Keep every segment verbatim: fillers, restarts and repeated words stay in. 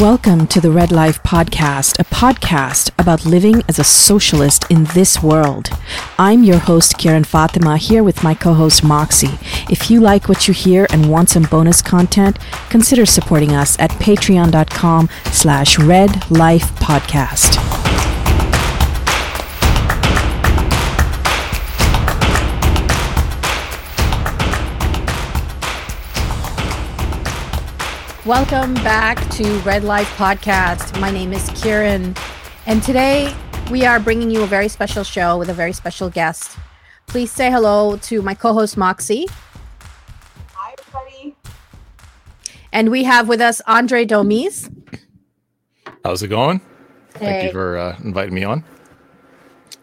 Welcome to the Red Life Podcast, a podcast about living as a socialist in this world. I'm your host, Kieran Fatima, here with my co-host, Moxie. If you like what you hear and want some bonus content, consider supporting us at patreon.com slash Red Life Podcast. Welcome back to Red Life Podcast. My name is Kieran, and today we are bringing you a very special show with a very special guest. Please say hello to my co-host, Moxie. Hi, everybody. And we have with us Andray Domise. How's it going? Hey. Thank you for uh, inviting me on.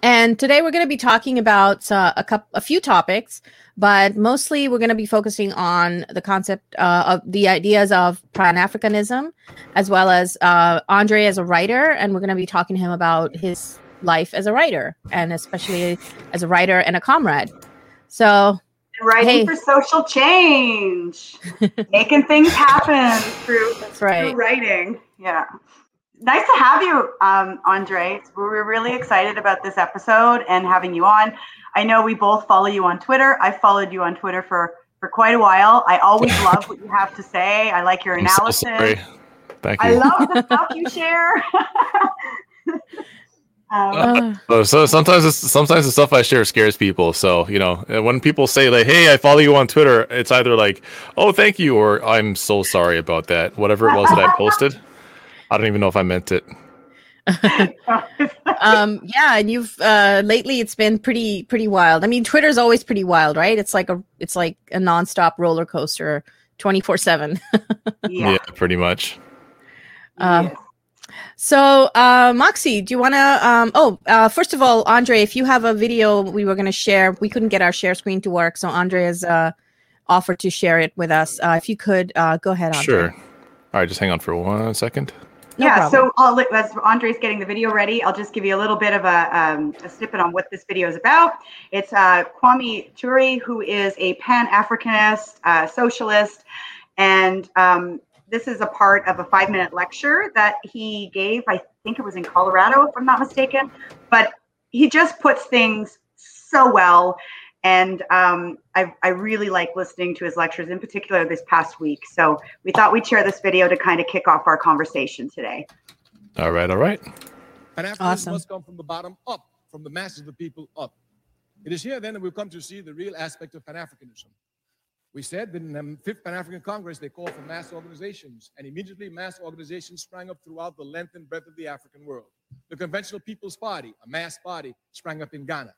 And today we're going to be talking about uh, a, couple, a few topics, but mostly we're going to be focusing on the concept uh, of the ideas of Pan-Africanism, as well as uh, Andray as a writer. And we're going to be talking to him about his life as a writer, and especially as a writer and a comrade. So writing hey. for social change, making things happen through, That's right. through writing. Yeah. Nice to have you, um, Andray. We're really excited about this episode and having you on. I know we both follow you on Twitter. I followed you on Twitter for, for quite a while. I always love what you have to say. I like your analysis. I'm so sorry. Thank you. I love the stuff you share. um, uh, so sometimes, it's, sometimes the stuff I share scares people. So you know, when people say like, "Hey, I follow you on Twitter," it's either like, "Oh, thank you," or "I'm so sorry about that." Whatever it was that I posted. I don't even know if I meant it. um, yeah, and you've uh, lately it's been pretty pretty wild. I mean, Twitter's always pretty wild, right? It's like a it's like a nonstop roller coaster, twenty-four seven. Yeah, pretty much. Um, yeah. So, uh, Moxie, do you want to? Um, oh, uh, first of all, Andray, if you have a video we were going to share, we couldn't get our share screen to work, so Andray has uh, offered to share it with us. Uh, if you could, uh, go ahead, Andray. Sure. All right, just hang on for one second. No yeah, problem. So I'll, as Andray's getting the video ready, I'll just give you a little bit of a, um, a snippet on what this video is about. It's uh, Kwame Ture, who is a Pan-Africanist, uh, socialist, and um, this is a part of a five-minute lecture that he gave. I think it was in Colorado, if I'm not mistaken, but he just puts things so well, and um, I, I really like listening to his lectures, in particular this past week. So we thought we'd share this video to kind of kick off our conversation today. All right, all right. Pan-Africanism awesome. must come from the bottom up, from the masses of the people up. It is here then that we've come to see the real aspect of Pan-Africanism. We said that in the Fifth Pan-African Congress, they called for mass organizations, and immediately mass organizations sprang up throughout the length and breadth of the African world. The Convention People's Party, a mass party, sprang up in Ghana.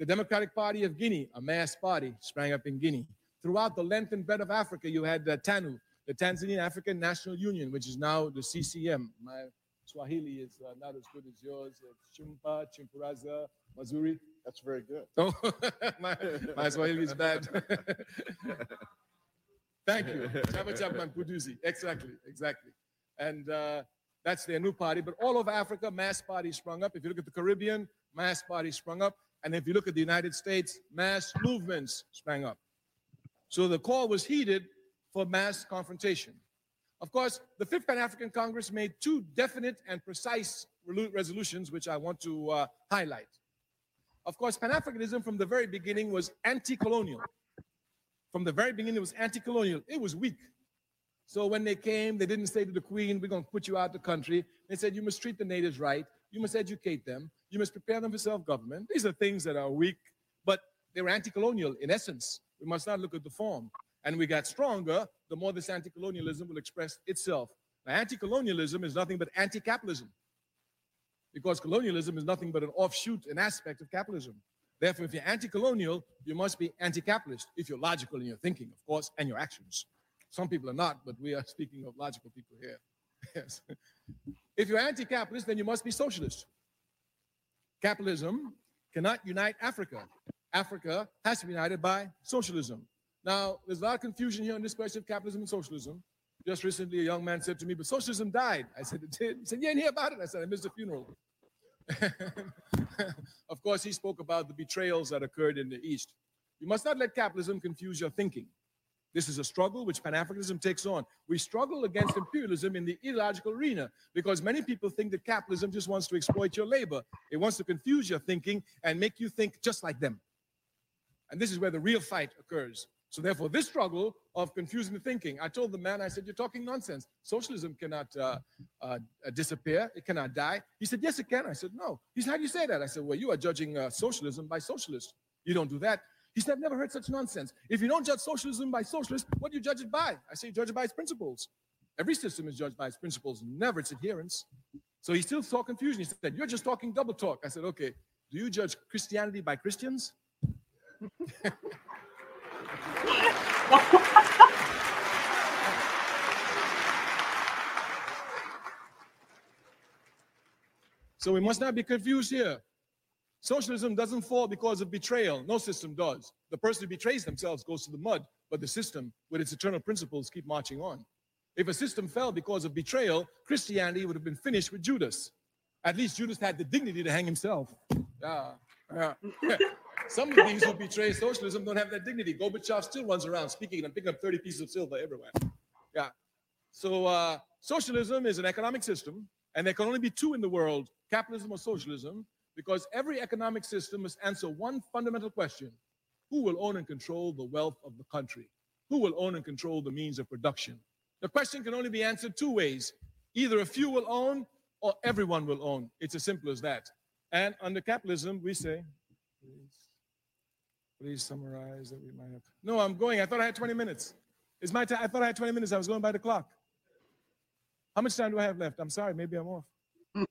The Democratic Party of Guinea, a mass party, sprang up in Guinea. Throughout the length and breadth of Africa, you had the T A N U, the Tanzanian African National Union, which is now the C C M. My Swahili is uh, not as good as yours. It's Chumpa, Chimpuraza, Mazuri. That's very good. Oh, my, my Swahili is bad. Thank you. Exactly, exactly. And uh, that's their new party. But all over Africa, mass parties sprung up. If you look at the Caribbean, mass parties sprung up. And if you look at the United States, mass movements sprang up. So the call was heeded for mass confrontation. Of course, the Fifth Pan-African Congress made two definite and precise resolutions, which I want to uh, highlight. Of course, Pan-Africanism from the very beginning was anti-colonial. From the very beginning, it was anti-colonial. It was weak. So when they came, they didn't say to the Queen, "We're going to put you out of the country." They said, "You must treat the natives right. You must educate them. You must prepare them for self-government." These are things that are weak, but they were anti-colonial in essence. We must not look at the form. And we got stronger the more this anti-colonialism will express itself. Now, anti-colonialism is nothing but anti-capitalism, because colonialism is nothing but an offshoot, an aspect of capitalism. Therefore, if you're anti-colonial, you must be anti-capitalist, if you're logical in your thinking, of course, and your actions. Some people are not, but we are speaking of logical people here. Yes. If you're anti-capitalist, then you must be socialist. Capitalism cannot unite Africa. Africa has to be united by socialism. Now, there's a lot of confusion here on this question of capitalism and socialism. Just recently, a young man said to me, "But socialism died." I said, "It did?" He said, "You didn't hear about it." I said, "I missed the funeral." Of course, he spoke about the betrayals that occurred in the East. You must not let capitalism confuse your thinking. This is a struggle which Pan-Africanism takes on. We struggle against imperialism in the ideological arena because many people think that capitalism just wants to exploit your labor. It wants to confuse your thinking and make you think just like them. And this is where the real fight occurs. So therefore, this struggle of confusing the thinking. I told the man, I said, you're talking nonsense. Socialism cannot uh, uh, disappear. It cannot die. He said, yes, it can. I said, no. He said, how do you say that? I said, well, you are judging uh, socialism by socialists. You don't do that. He said, I've never heard such nonsense. If you don't judge socialism by socialists, what do you judge it by? I say, you judge it by its principles. Every system is judged by its principles, never its adherence. So he still saw confusion. He said, you're just talking double talk. I said, okay, do you judge Christianity by Christians? So we must not be confused here. Socialism doesn't fall because of betrayal. No system does. The person who betrays themselves goes to the mud, but the system with its eternal principles keep marching on. If a system fell because of betrayal, Christianity would have been finished with Judas. At least Judas had the dignity to hang himself. Yeah. Yeah. Some of these who betray socialism don't have that dignity. Gorbachev still runs around speaking and picking up thirty pieces of silver everywhere. Yeah. So uh, socialism is an economic system, and there can only be two in the world, capitalism or socialism, because every economic system must answer one fundamental question. Who will own and control the wealth of the country? Who will own and control the means of production? The question can only be answered two ways. Either a few will own or everyone will own. It's as simple as that. And under capitalism, we say, please summarize that we might have. No, I'm going. I thought I had twenty minutes. It's my time. I thought I had twenty minutes. I was going by the clock. How much time do I have left? I'm sorry. Maybe I'm off.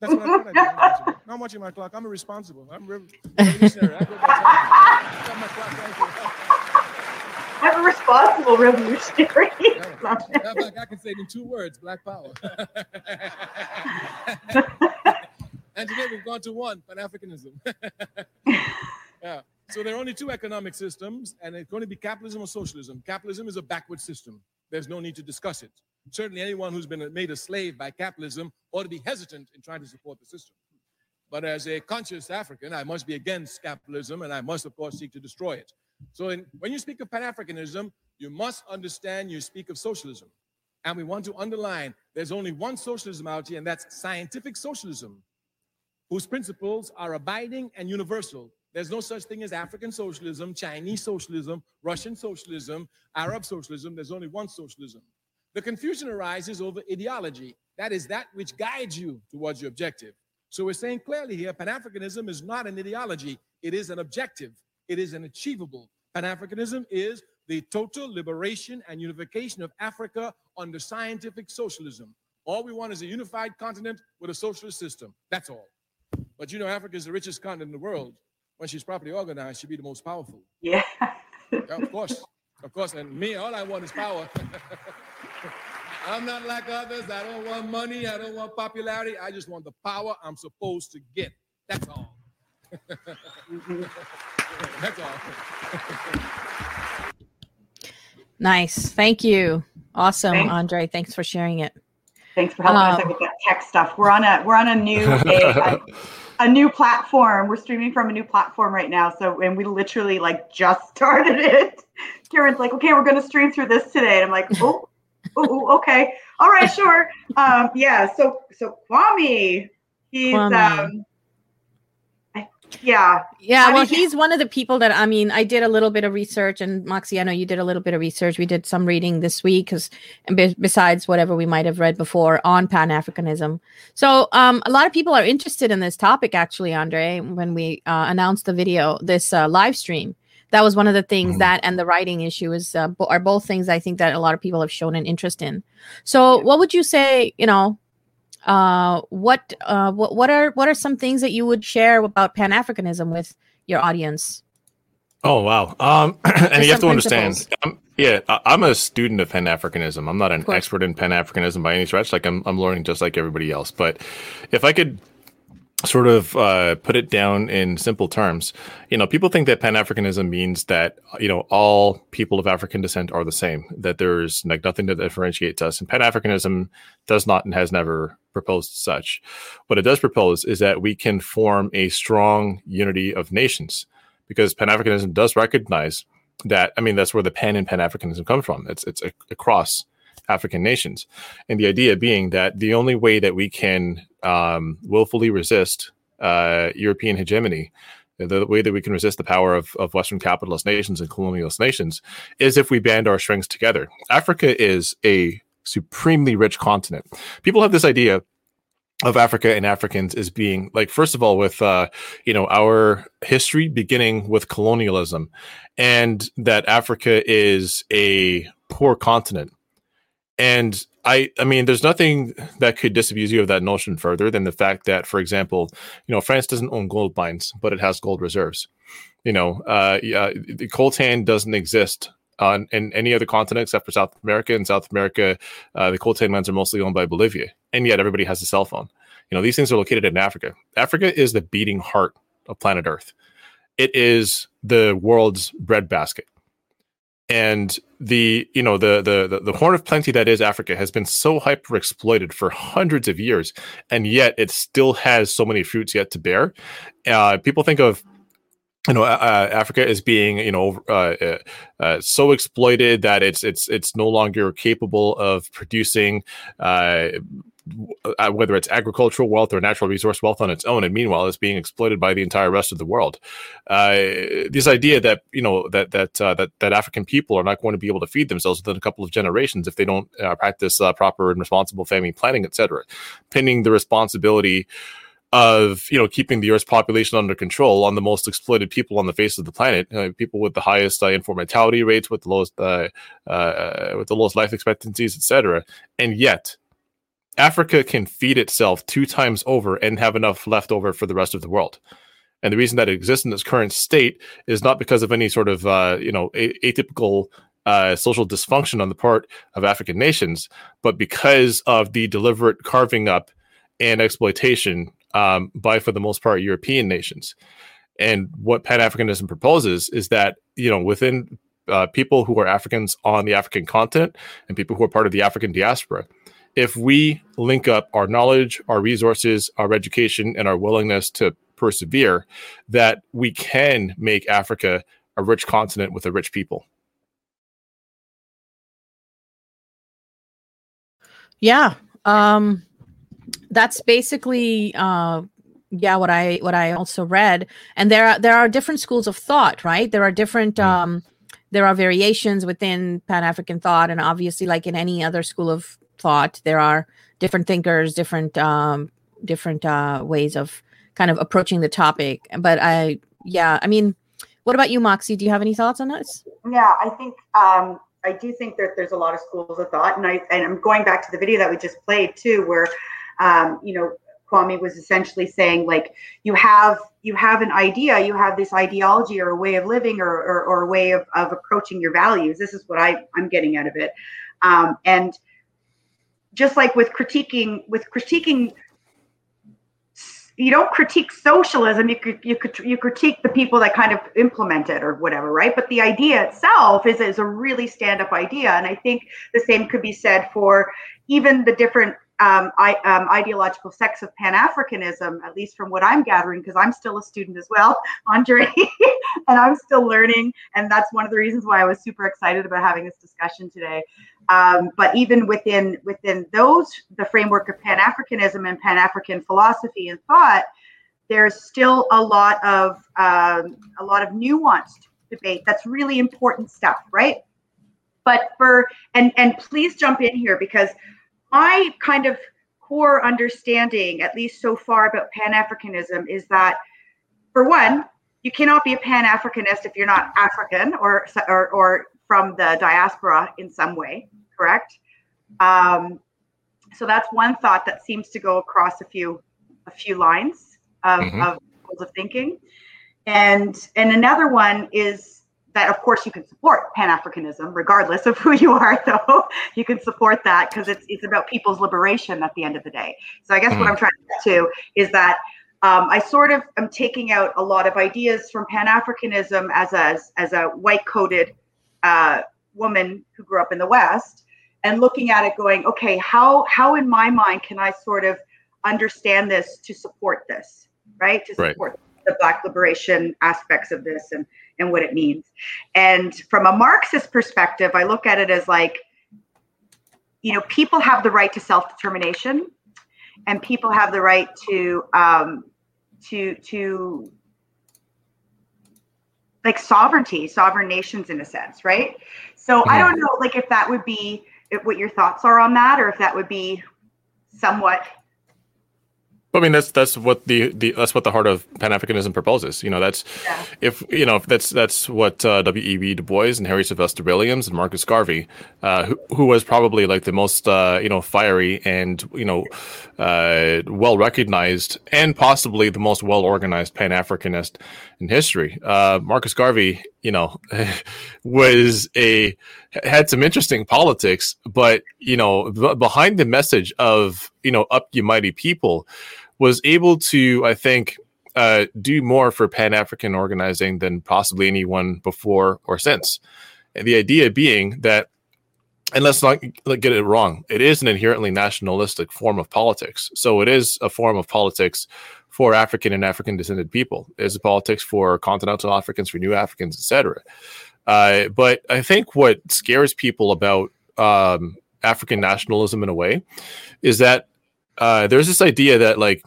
That's what I thought I did. I'm watching, I'm watching my clock. I'm irresponsible. I'm revolutionary. I got my clock right here. I'm a responsible revolutionary. Like I can say it in two words, Black Power. And today we've gone to one, Pan-Africanism. Yeah. So there are only two economic systems, and it's going to be capitalism or socialism. Capitalism is a backward system. There's no need to discuss it. Certainly anyone who's been made a slave by capitalism ought to be hesitant in trying to support the system. But as a conscious African, I must be against capitalism, and I must, of course, seek to destroy it. So in, when you speak of Pan-Africanism, you must understand you speak of socialism. And we want to underline there's only one socialism out here, and that's scientific socialism, whose principles are abiding and universal. There's no such thing as African socialism, Chinese socialism, Russian socialism, Arab socialism. There's only one socialism. The confusion arises over ideology. That is that which guides you towards your objective. So we're saying clearly here, Pan-Africanism is not an ideology. It is an objective. It is an achievable. Pan-Africanism is the total liberation and unification of Africa under scientific socialism. All we want is a unified continent with a socialist system. That's all. But you know, Africa is the richest continent in the world. When she's properly organized, she'll be the most powerful. Yeah. Yeah, of course. Of course. And me, all I want is power. I'm not like others. I don't want money. I don't want popularity. I just want the power I'm supposed to get. That's all. That's all. Nice. Thank you. Awesome, thanks. Andray. Thanks for sharing it. Thanks for helping um, us with that tech stuff. We're on a we're on a new a, a new platform. We're streaming from a new platform right now. So and we literally like just started it. Kieran's like, okay, we're going to stream through this today, and I'm like, oh, oh, okay, all right, sure, um, yeah. So so Kwame, he's Kwame. um, I, yeah, yeah. How well, he's you- one of the people that I mean, I did a little bit of research, and Moxie, I know you did a little bit of research. We did some reading this week, because be- besides whatever we might have read before on Pan-Africanism. So um, a lot of people are interested in this topic, actually, Andray. When we uh, announced the video, this uh, live stream. That was one of the things that, and the writing issue is uh, are both things I think that a lot of people have shown an interest in. So, what would you say? You know, uh, what uh, what what are what are some things that you would share about Pan-Africanism with your audience? Oh wow! Um, and you have to understand, I'm, yeah, I'm a student of Pan-Africanism. I'm not an expert in Pan-Africanism by any stretch. Like I'm, I'm learning just like everybody else. But if I could sort of uh, put it down in simple terms, you know, people think that Pan-Africanism means that, you know, all people of African descent are the same, that there's like nothing that differentiates us. And Pan-Africanism does not and has never proposed such. What it does propose is that we can form a strong unity of nations, because Pan-Africanism does recognize that, I mean, that's where the Pan and Pan-Africanism come from. It's it's across African nations. And the idea being that the only way that we can um, willfully resist uh, European hegemony, the way that we can resist the power of, of Western capitalist nations and colonialist nations, is if we band our strengths together. Africa is a supremely rich continent. People have this idea of Africa and Africans as being, like, first of all, with, uh, you know, our history beginning with colonialism, and that Africa is a poor continent. And I, I mean, there's nothing that could disabuse you of that notion further than the fact that, for example, you know, France doesn't own gold mines, but it has gold reserves. You know, uh, yeah, the coltan doesn't exist on in any other continent except for South America. In South America, uh, the coltan mines are mostly owned by Bolivia, and yet everybody has a cell phone. You know, these things are located in Africa. Africa is the beating heart of planet Earth. It is the world's breadbasket. And the, you know, the, the, the horn of plenty that is Africa has been so hyper exploited for hundreds of years, and yet it still has so many fruits yet to bear. Uh, people think of, you know, uh, Africa as being, you know, uh, uh, so exploited that it's, it's, it's no longer capable of producing, uh, whether it's agricultural wealth or natural resource wealth on its own, and meanwhile it's being exploited by the entire rest of the world. Uh, this idea that, you know, that that uh, that that African people are not going to be able to feed themselves within a couple of generations if they don't uh, practice uh, proper and responsible family planning, et cetera, pinning the responsibility of, you know, keeping the Earth's population under control on the most exploited people on the face of the planet, you know, people with the highest uh, infant mortality rates, with the lowest uh, uh, with the lowest life expectancies, et cetera, and yet Africa can feed itself two times over and have enough left over for the rest of the world. And the reason that it exists in its current state is not because of any sort of, uh, you know, a- atypical uh, social dysfunction on the part of African nations, but because of the deliberate carving up and exploitation um, by, for the most part, European nations. And what Pan-Africanism proposes is that, you know, within uh, people who are Africans on the African continent and people who are part of the African diaspora, if we link up our knowledge, our resources, our education, and our willingness to persevere, that we can make Africa a rich continent with a rich people. Yeah, um, that's basically uh, yeah what I what I also read. And there are there are different schools of thought, right? There are different. Mm. Um, there are variations within Pan-African thought, and obviously, like in any other school of thought, there are different thinkers, different um different uh ways of kind of approaching the topic. But I yeah I mean what about you, Moxie? Do you have any thoughts on this? Yeah, I think um I do think that there's a lot of schools of thought, and I and I'm going back to the video that we just played too, where um you know Kwame was essentially saying, like, you have you have an idea, you have this ideology or a way of living or or, or a way of, of approaching your values. This is what I I'm getting out of it. Um and just like with critiquing, with critiquing, you don't critique socialism. You could, you could, you critique the people that kind of implement it or whatever, right? But the idea itself is is a really stand-up idea, and I think the same could be said for even the different um, I, um, ideological sects of Pan-Africanism. At least from what I'm gathering, because I'm still a student as well, Andray, and I'm still learning, and that's one of the reasons why I was super excited about having this discussion today. Um, but even within within those, the framework of Pan-Africanism and Pan-African philosophy and thought, there's still a lot of um, a lot of nuanced debate. That's really important stuff, right? But for and and please jump in here, because my kind of core understanding, at least so far, about Pan-Africanism is that, for one, you cannot be a Pan-Africanist if you're not African or or or from the diaspora in some way, correct? Um, so that's one thought that seems to go across a few a few lines of, mm-hmm. of schools of thinking. And and another one is that, of course, you can support Pan-Africanism regardless of who you are, though. You can support that because it's it's about people's liberation at the end of the day. So I guess mm-hmm. what I'm trying to get to is that Um, I sort of am taking out a lot of ideas from Pan-Africanism as a, as a white-coated uh, woman who grew up in the West, and looking at it going, okay, how how in my mind can I sort of understand this to support this, right? To support right. the Black liberation aspects of this and, and what it means. And from a Marxist perspective, I look at it as like, you know, people have the right to self-determination, and people have the right to um, to to like sovereignty, sovereign nations in a sense, right? So yeah. I don't know, like if that would be if, what your thoughts are on that, or if that would be somewhat. I mean, that's that's what the, the that's what the heart of Pan-Africanism proposes. You know, that's yeah. if you know if that's that's what uh, W E B. Du Bois and Harry Sylvester Williams and Marcus Garvey, uh, who who was probably like the most uh, you know fiery and you know uh, well recognized and possibly the most well organized Pan-Africanist in history. Uh, Marcus Garvey, you know, was a had some interesting politics, but you know b- behind the message of you know up you mighty people. Was able to, I think, uh, do more for Pan-African organizing than possibly anyone before or since. And the idea being that, and let's not get it wrong, it is an inherently nationalistic form of politics. So it is a form of politics for African and African-descended people. It is a politics for continental Africans, for new Africans, et cetera. Uh, but I think what scares people about um, African nationalism in a way is that Uh, there's this idea that, like,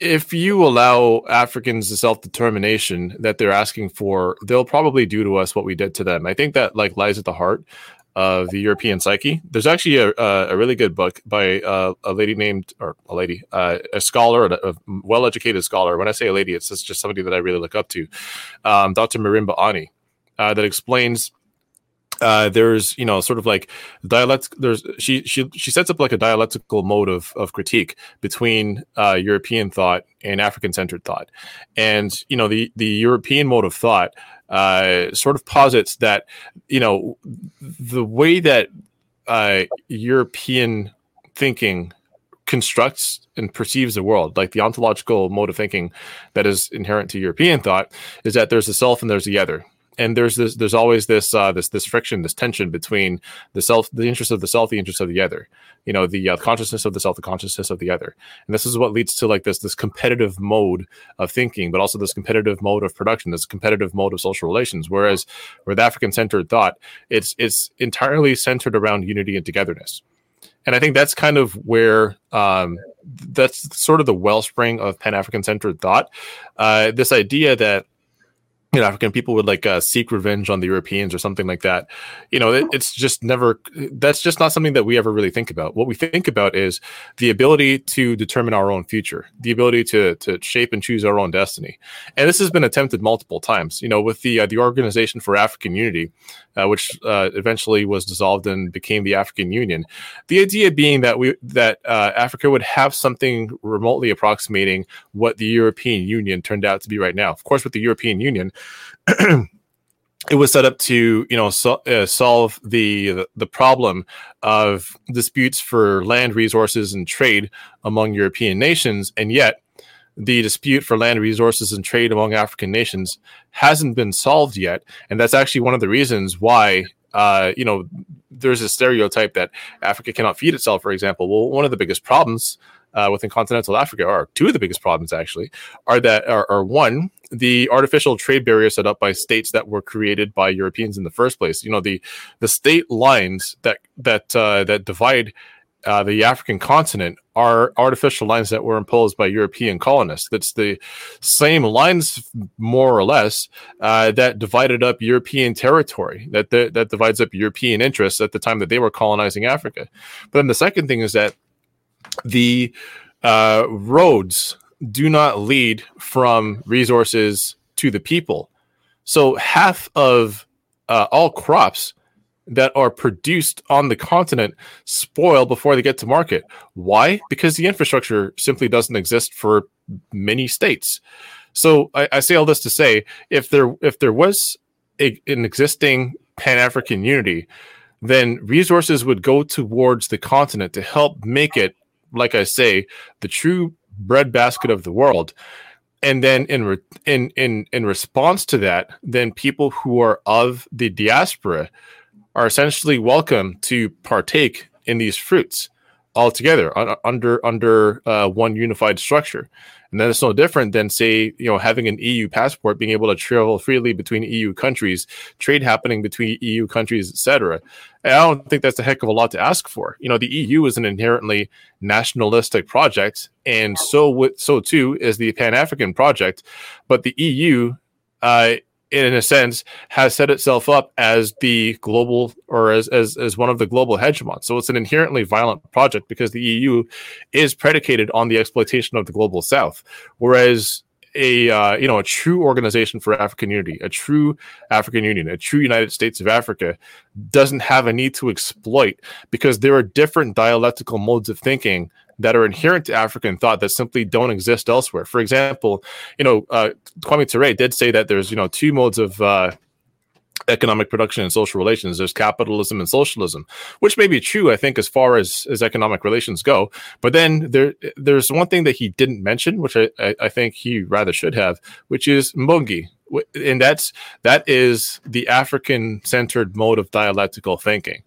if you allow Africans the self-determination that they're asking for, they'll probably do to us what we did to them. I think that, like, lies at the heart of the European psyche. There's actually a, a really good book by uh, a lady named, or a lady, uh, a scholar, a well-educated scholar. When I say a lady, it's just somebody that I really look up to, um, Doctor Marimba Ani, uh, that explains... Uh, there's, you know, sort of like dialect. There's she she she sets up like a dialectical mode of of critique between uh, European thought and African-centered thought, and you know the the European mode of thought uh, sort of posits that you know the way that uh, European thinking constructs and perceives the world, like the ontological mode of thinking that is inherent to European thought, is that there's the self and there's the other. And there's this, there's always this, uh, this, this friction, this tension between the self, the interest of the self, the interest of the other. You know, the uh, consciousness of the self, the consciousness of the other. And this is what leads to like this, this competitive mode of thinking, but also this competitive mode of production, this competitive mode of social relations. Whereas with African-centered thought, it's it's entirely centered around unity and togetherness. And I think that's kind of where um, that's sort of the wellspring of Pan-African-centered thought. Uh, this idea that you know, African people would like uh, seek revenge on the Europeans or something like that. You know, it, it's just never, that's just not something that we ever really think about. What we think about is the ability to determine our own future, the ability to to shape and choose our own destiny. And this has been attempted multiple times, you know, with the, uh, the Organization for African Unity, uh, which uh, eventually was dissolved and became the African Union. The idea being that we, that uh, Africa would have something remotely approximating what the European Union turned out to be right now. Of course, with the European Union, it was set up to, you know, so, uh, solve the the problem of disputes for land, resources, and trade among European nations, and yet the dispute for land, resources, and trade among African nations hasn't been solved yet, and that's actually one of the reasons why. Uh, you know, there's a stereotype that Africa cannot feed itself, for example. Well, one of the biggest problems uh, within continental Africa, or two of the biggest problems actually, are that are, are one, the artificial trade barriers set up by states that were created by Europeans in the first place. You know, the the state lines that that uh, that divide uh, the African continent are artificial lines that were imposed by European colonists. That's the same lines, more or less, uh, that divided up European territory, that the, that divides up European interests at the time that they were colonizing Africa. But then the second thing is that the uh, roads do not lead from resources to the people. So half of uh, all crops that are produced on the continent spoil before they get to market. Why? Because the infrastructure simply doesn't exist for many states. So I, I say all this to say, if there if there was a, an existing Pan-African unity, then resources would go towards the continent to help make it, like I say, the true breadbasket of the world. And then in re- in in in response to that, then people who are of the diaspora are essentially welcome to partake in these fruits all together un- under under uh, one unified structure. And then it's no different than, say, you know, having an E U passport, being able to travel freely between E U countries, trade happening between E U countries, et cetera. And I don't think that's a heck of a lot to ask for. You know, the E U is an inherently nationalistic project, and so with, so too is the Pan-African project. But the E U, uh, in a sense, has set itself up as the global, or as, as as one of the global hegemons. So it's an inherently violent project because the E U is predicated on the exploitation of the global South. Whereas a uh, you know a true organization for African unity, a true African Union, a true United States of Africa doesn't have a need to exploit, because there are different dialectical modes of thinking that are inherent to African thought that simply don't exist elsewhere. For example, you know, uh, Kwame Ture did say that there's, you know, two modes of uh, economic production and social relations. There's capitalism and socialism, which may be true, I think, as far as, as economic relations go. But then there there's one thing that he didn't mention, which I, I think he rather should have, which is Mbongi. And that's that is the African-centered mode of dialectical thinking,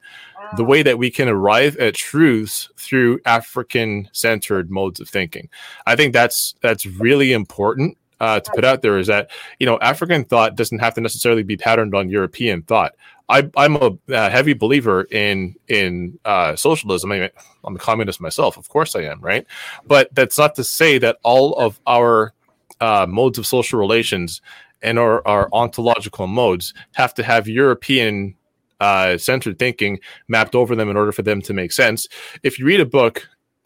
the way that we can arrive at truths through African-centered modes of thinking. I think that's that's really important uh, to put out there, is that, you know, African thought doesn't have to necessarily be patterned on European thought. I, I'm a uh, heavy believer in in uh, socialism. I mean, I'm a communist myself, of course I am, right? But that's not to say that all of our uh, modes of social relations and our, our ontological modes have to have European Uh, centered thinking mapped over them in order for them to make sense. If you read a book,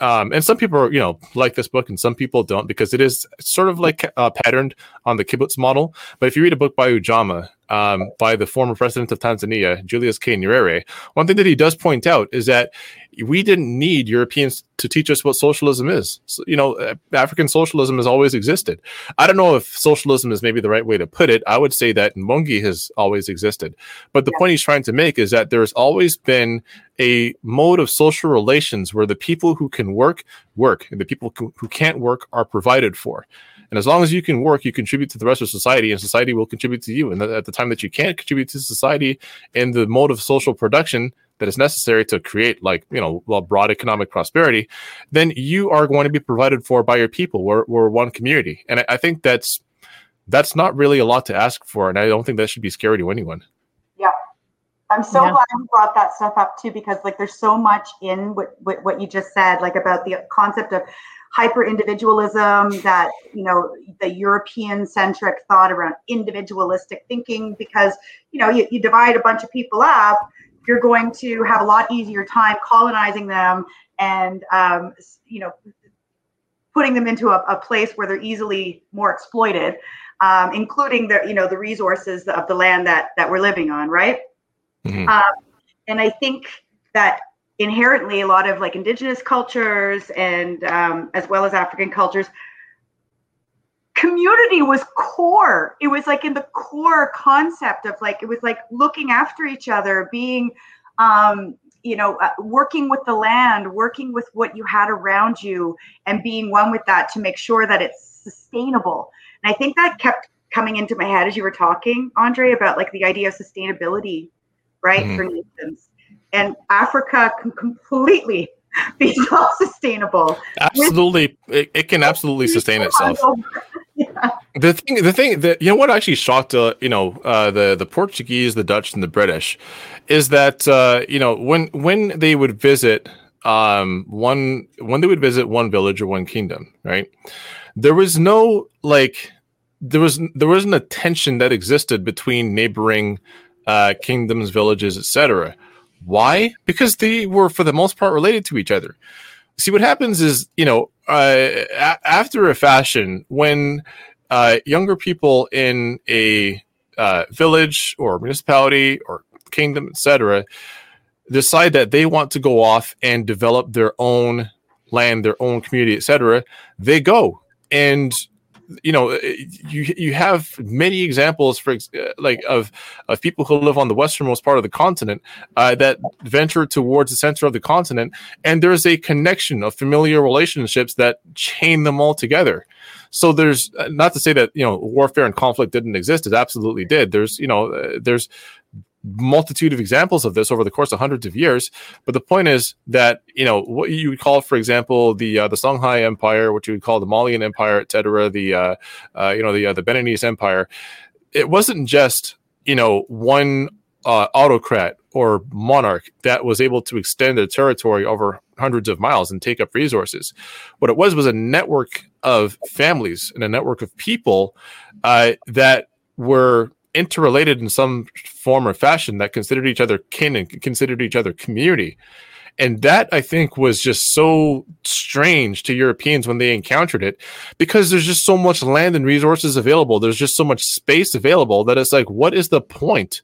um, and some people are, you know, like this book and some people don't, because it is sort of like uh, patterned on the kibbutz model. But if you read a book by Ujamaa, um, by the former president of Tanzania, Julius K. Nyerere, one thing that he does point out is that we didn't need Europeans to teach us what socialism is. So, you know, African socialism has always existed. I don't know if socialism is maybe the right way to put it. I would say that Mbongi has always existed. But the yeah. point he's trying to make is that there's always been a mode of social relations where the people who can work, work, and the people who can't work are provided for. And as long as you can work, you contribute to the rest of society, and society will contribute to you. And th- at the time that you can't contribute to society and the mode of social production that is necessary to create, like, you know, well, broad economic prosperity, then you are going to be provided for by your people. We're, we're one community. And I, I think that's that's not really a lot to ask for. And I don't think that should be scary to anyone. Yeah. I'm so yeah. glad you brought that stuff up, too, because, like, there's so much in what, what, what you just said, like, about the concept of hyper-individualism, that, you know, the European-centric thought around individualistic thinking, because, you know, you, you divide a bunch of people up, you're going to have a lot easier time colonizing them and, um, you know, putting them into a, a place where they're easily more exploited, um, including the, you know, the resources of the land that, that we're living on, right? Mm-hmm. Um, and I think that inherently a lot of, like, indigenous cultures and um, as well as African cultures, community was core. It was like in the core concept of, like, it was like looking after each other, being, um, you know, uh, working with the land, working with what you had around you and being one with that to make sure that it's sustainable. And I think that kept coming into my head as you were talking, Andray, about, like, the idea of sustainability, right, mm-hmm. for nations. And Africa can completely be self-sustainable. Absolutely. It, it can absolutely sustain itself. Yeah. The thing, the thing that, you know, what actually shocked, uh, you know, uh, the, the Portuguese, the Dutch, and the British is that, uh, you know, when, when they would visit um, one, when they would visit one village or one kingdom, right? There was no, like, there was, there wasn't a tension that existed between neighboring uh, kingdoms, villages, et cetera. Why? Because they were, for the most part, related to each other. See, what happens is, you know, uh, a- after a fashion, when uh, younger people in a uh, village or municipality or kingdom, et cetera, decide that they want to go off and develop their own land, their own community, et cetera, they go. And you know, you you have many examples, for like of of people who live on the westernmost part of the continent uh, that venture towards the center of the continent, and there's a connection of familiar relationships that chain them all together. So there's not to say that, you know, warfare and conflict didn't exist; it absolutely did. There's you know there's multitude of examples of this over the course of hundreds of years. But the point is that, you know, what you would call, for example, the uh, the Songhai Empire, what you would call the Malian Empire, et cetera, the, uh, uh, you know, the, uh, the Beninese Empire, it wasn't just, you know, one uh, autocrat or monarch that was able to extend their territory over hundreds of miles and take up resources. What it was was a network of families and a network of people uh, that were interrelated in some form or fashion, that considered each other kin and considered each other community. And that, I think, was just so strange to Europeans when they encountered it, because there's just so much land and resources available. There's just so much space available that it's like, what is the point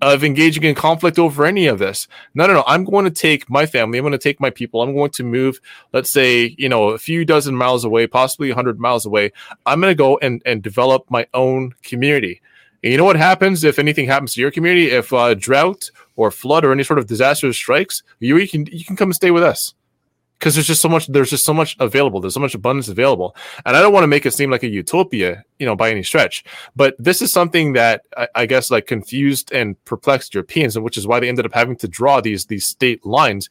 of engaging in conflict over any of this? No, no, no. I'm going to take my family. I'm going to take my people. I'm going to move, let's say, you know, a few dozen miles away, possibly one hundred miles away. I'm going to go and, and develop my own community. And you know what happens if anything happens to your community? If uh, drought or flood or any sort of disaster strikes, you, you can you can come and stay with us, because there's just so much there's just so much available. There's so much abundance available, and I don't want to make it seem like a utopia, you know, by any stretch. But this is something that I, I guess like confused and perplexed Europeans, and which is why they ended up having to draw these these state lines,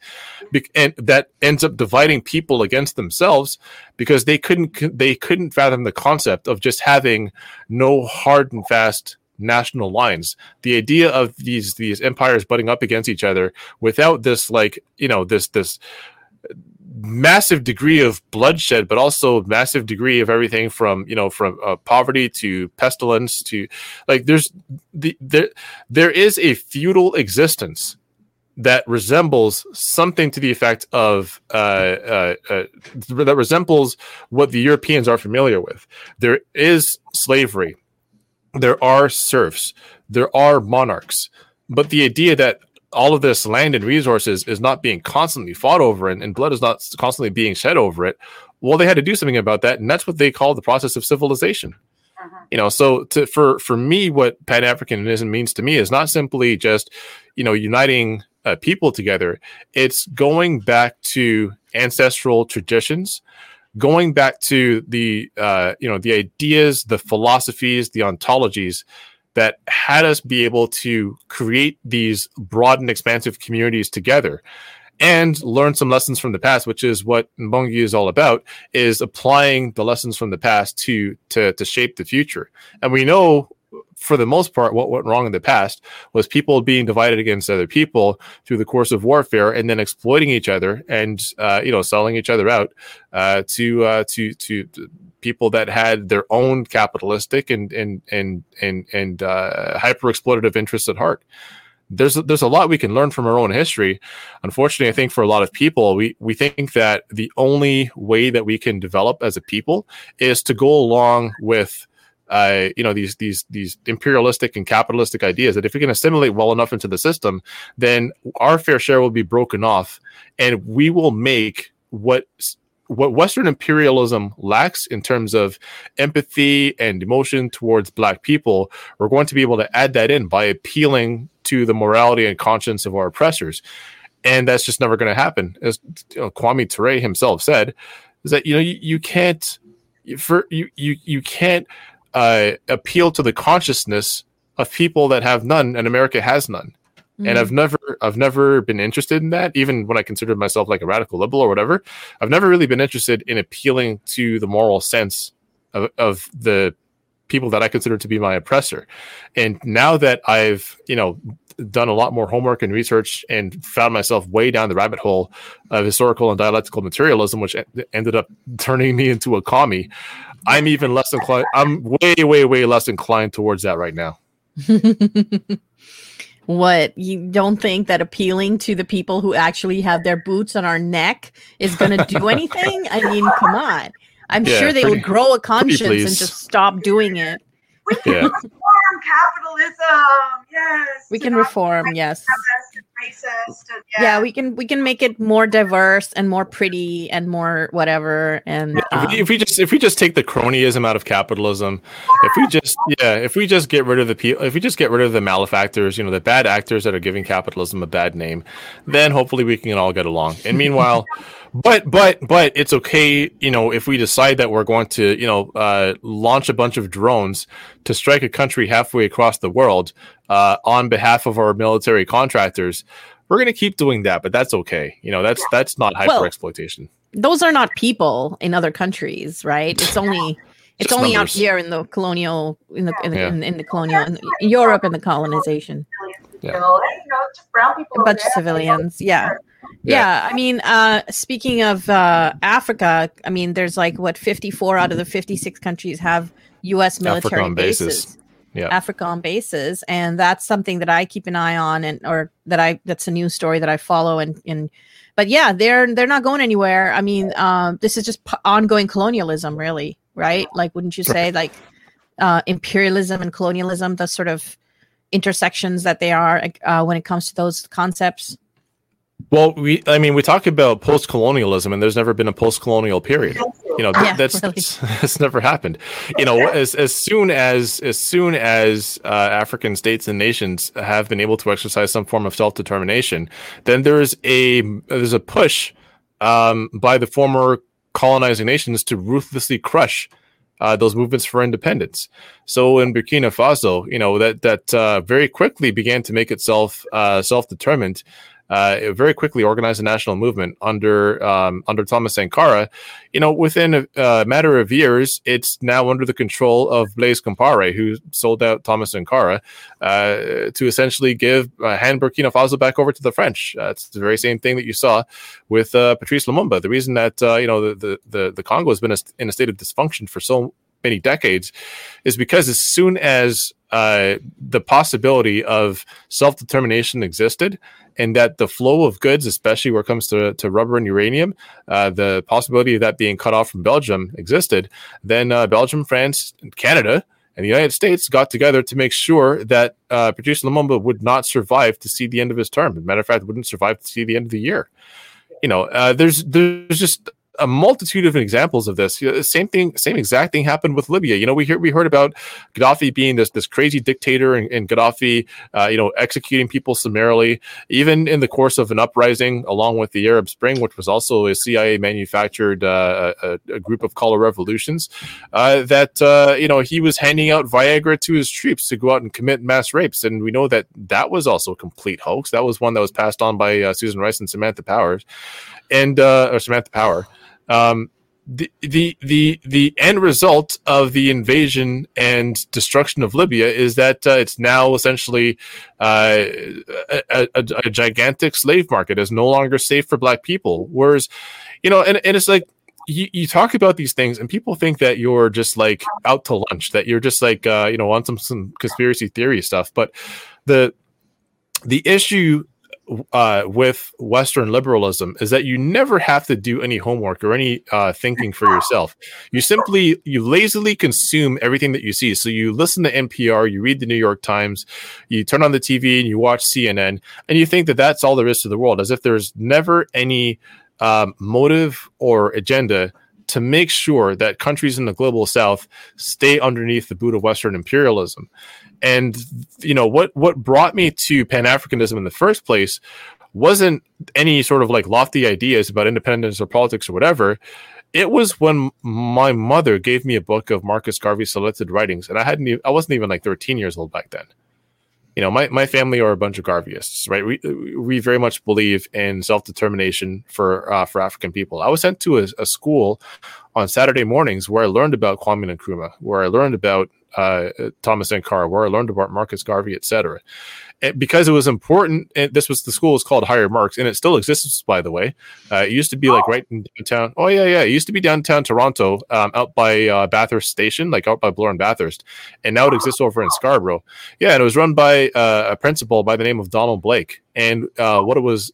be- and that ends up dividing people against themselves, because they couldn't they couldn't fathom the concept of just having no hard and fast national lines. The idea of these these empires butting up against each other without this, like, you know, this this massive degree of bloodshed, but also massive degree of everything from, you know, from uh, poverty to pestilence to, like, there's the there there is a feudal existence that resembles something to the effect of uh, uh, uh, that resembles what the Europeans are familiar with. There is slavery. There are serfs, there are monarchs, but the idea that all of this land and resources is not being constantly fought over and, and blood is not constantly being shed over it, well, they had to do something about that, and that's what they call the process of civilization. Uh-huh. You know, so to, for, for me, what Pan-Africanism means to me is not simply just, you know, uniting uh, people together. It's going back to ancestral traditions, going back to the, uh, you know, the ideas, the philosophies, the ontologies that had us be able to create these broad and expansive communities together and learn some lessons from the past, which is what Mbongi is all about, is applying the lessons from the past to, to, to shape the future. And we know, for the most part, what went wrong in the past was people being divided against other people through the course of warfare, and then exploiting each other and uh, you know, selling each other out uh, to uh, to to people that had their own capitalistic and and and and and uh, hyper exploitative interests at heart. There's there's a lot we can learn from our own history. Unfortunately, I think for a lot of people, we we think that the only way that we can develop as a people is to go along with Uh, you know, these these these imperialistic and capitalistic ideas, that if we can assimilate well enough into the system, then our fair share will be broken off, and we will make what what Western imperialism lacks in terms of empathy and emotion towards Black people. We're going to be able to add that in by appealing to the morality and conscience of our oppressors, and that's just never going to happen. As, you know, Kwame Ture himself said, is that, you know, you, you can't for you you you can't Uh, appeal to the consciousness of people that have none, and America has none. Mm-hmm. And I've never, I've never been interested in that. Even when I considered myself like a radical liberal or whatever, I've never really been interested in appealing to the moral sense of, of the people that I consider to be my oppressor. And now that I've, you know, done a lot more homework and research and found myself way down the rabbit hole of historical and dialectical materialism, which ended up turning me into a commie, I'm even less inclined. I'm way, way, way less inclined towards that right now. What? You don't think that appealing to the people who actually have their boots on our neck is going to do anything? I mean, come on. I'm yeah, sure they pretty, would grow a conscience and just stop doing it. We can yeah. reform capitalism. Yes. We can reform, like, yes. Racist and, yeah. yeah, we can we can make it more diverse and more pretty and more whatever. And yeah, um, if, we, if we just if we just take the cronyism out of capitalism, if we just yeah, if we just get rid of the people, if we just get rid of the malefactors, you know, the bad actors that are giving capitalism a bad name, then hopefully we can all get along. And meanwhile, But but but it's okay, you know, if we decide that we're going to, you know, uh, launch a bunch of drones to strike a country halfway across the world uh, on behalf of our military contractors, we're going to keep doing that, but that's okay. You know, that's that's not hyper-exploitation. Well, those are not people in other countries, right? It's only it's Just only numbers. Out here in the colonial in the in, yeah. in, in the colonial in Europe and the colonization. Yeah. A bunch of civilians, yeah. Yeah. yeah, I mean, uh, speaking of uh, Africa, I mean, there's like, what, fifty-four out of the fifty-six countries have U S military AFRICOM bases. bases. Yeah. AFRICOM bases. And that's something that I keep an eye on, and or that I that's a news story that I follow. And, and But yeah, they're they're not going anywhere. I mean, uh, this is just p- ongoing colonialism, really, right? Like, wouldn't you say, like, uh, imperialism and colonialism, the sort of intersections that they are uh, when it comes to those concepts? Well, we, I mean, we talk about post-colonialism, and there's never been a post-colonial period. You know, th- yeah, that's, really. that's that's never happened. You know, as as soon as as soon as uh, African states and nations have been able to exercise some form of self-determination, then there's a there's a push um, by the former colonizing nations to ruthlessly crush Uh, those movements for independence. So in Burkina Faso, you know, that that uh, very quickly began to make itself uh, self-determined. Uh, it very quickly organized a national movement under um, under Thomas Sankara. You know, within a, a matter of years, it's now under the control of Blaise Compaoré, who sold out Thomas Sankara uh, to essentially give uh, hand Burkina Faso back over to the French. Uh, it's the very same thing that you saw with uh, Patrice Lumumba. The reason that uh, you know the the the Congo has been a, in a state of dysfunction for so many decades is because as soon as uh, the possibility of self-determination existed, and that the flow of goods, especially where it comes to, to rubber and uranium, uh, the possibility of that being cut off from Belgium existed, then uh, Belgium, France, Canada, and the United States got together to make sure that uh, Patrice Lumumba would not survive to see the end of his term. As a matter of fact, wouldn't survive to see the end of the year. You know, uh, there's there's just a multitude of examples of this. You know, same thing, same exact thing happened with Libya. You know, we hear we heard about Gaddafi being this this crazy dictator, and, and Gaddafi, uh, you know, executing people summarily, even in the course of an uprising, along with the Arab Spring, which was also a C I A manufactured uh, a, a group of color revolutions. Uh, that uh, you know, he was handing out Viagra to his troops to go out and commit mass rapes, and we know that that was also a complete hoax. That was one that was passed on by uh, Susan Rice and Samantha Powers, and uh, or Samantha Power. Um, the, the the the end result of the invasion and destruction of Libya is that uh, it's now essentially uh, a, a, a gigantic slave market. It's no longer safe for black people. Whereas, you know, and, and it's like you, you talk about these things and people think that you're just like out to lunch, that you're just like, uh, you know, on some, some conspiracy theory stuff. But the the issue Uh, with Western liberalism is that you never have to do any homework or any uh, thinking for yourself. You simply, you lazily consume everything that you see. So you listen to N P R, you read the New York Times, you turn on the T V and you watch C N N, and you think that that's all there is to the world, as if there's never any um, motive or agenda to make sure that countries in the global South stay underneath the boot of Western imperialism. And, you know, what, what brought me to Pan-Africanism in the first place wasn't any sort of like lofty ideas about independence or politics or whatever. It was when my mother gave me a book of Marcus Garvey's selected writings. And I hadn't even, I wasn't even like thirteen years old back then. You know, my, my family are a bunch of Garveyists, right? We we very much believe in self-determination for uh, for African people. I was sent to a, a school on Saturday mornings where I learned about Kwame Nkrumah, where I learned about uh, Thomas Sankara, where I learned about Marcus Garvey, et cetera. And because it was important, and this was the school was called Higher Marks, and it still exists, by the way. Uh, it used to be like right in downtown. Oh yeah, yeah. It used to be downtown Toronto, um, out by uh, Bathurst Station, like out by Bloor and Bathurst, and now it exists over in Scarborough. Yeah, and it was run by uh, a principal by the name of Donald Blake, and uh, what it was.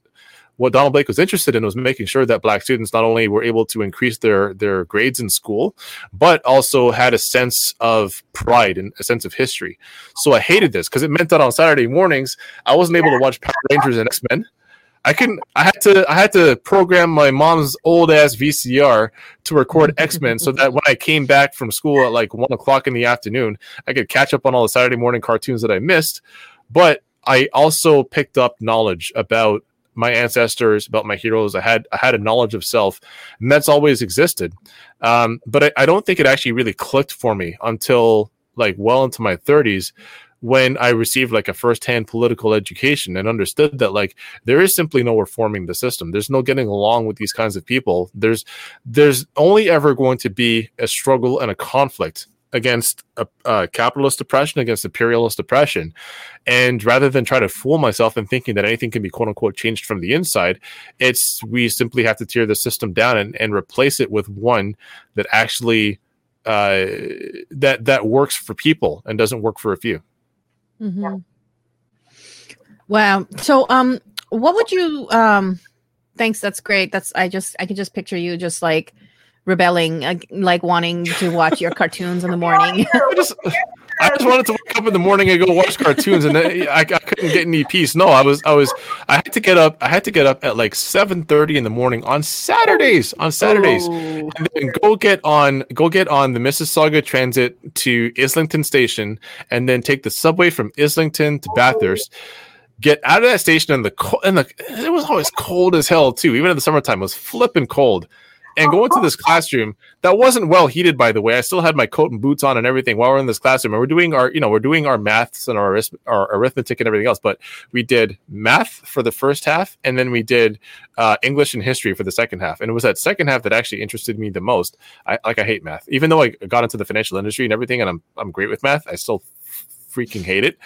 What Donald Blake was interested in was making sure that black students not only were able to increase their, their grades in school, but also had a sense of pride and a sense of history. So I hated this because it meant that on Saturday mornings, I wasn't able to watch Power Rangers and X-Men. I couldn't, I had to, I had to program my mom's old ass V C R to record X-Men so that when I came back from school at like one o'clock in the afternoon, I could catch up on all the Saturday morning cartoons that I missed. But I also picked up knowledge about my ancestors, about my heroes. I had I had a knowledge of self, and that's always existed. Um, but I, I don't think it actually really clicked for me until like well into my thirties when I received like a firsthand political education and understood that like there is simply no reforming the system. There's no getting along with these kinds of people. There's there's only ever going to be a struggle and a conflict against a, a capitalist oppression, against imperialist oppression. And rather than try to fool myself in thinking that anything can be quote unquote changed from the inside, it's we simply have to tear the system down and, and replace it with one that actually uh, that that works for people and doesn't work for a few. Mm-hmm. Wow. So um, what would you um, thanks. That's great. That's I just I can just picture you just like rebelling, uh, like wanting to watch your cartoons in the morning. I, just, I just wanted to wake up in the morning and go watch cartoons, and I, I couldn't get any peace. No, I was, I was, I had to get up. I had to get up at like seven thirty in the morning on Saturdays. On Saturdays, oh. and then go get on, go get on the Mississauga Transit to Islington Station, and then take the subway from Islington to Bathurst. Get out of that station, and the and the it was always cold as hell too. Even in the summertime, it was flipping cold. And go into this classroom that wasn't well heated, by the way. I still had my coat and boots on and everything while we're in this classroom. And we're doing our, you know, we're doing our maths and our, our arithmetic and everything else. But we did math for the first half, and then we did uh, English and history for the second half. And it was that second half that actually interested me the most. I like I hate math, even though I got into the financial industry and everything, and I'm I'm great with math. I still freaking hate it.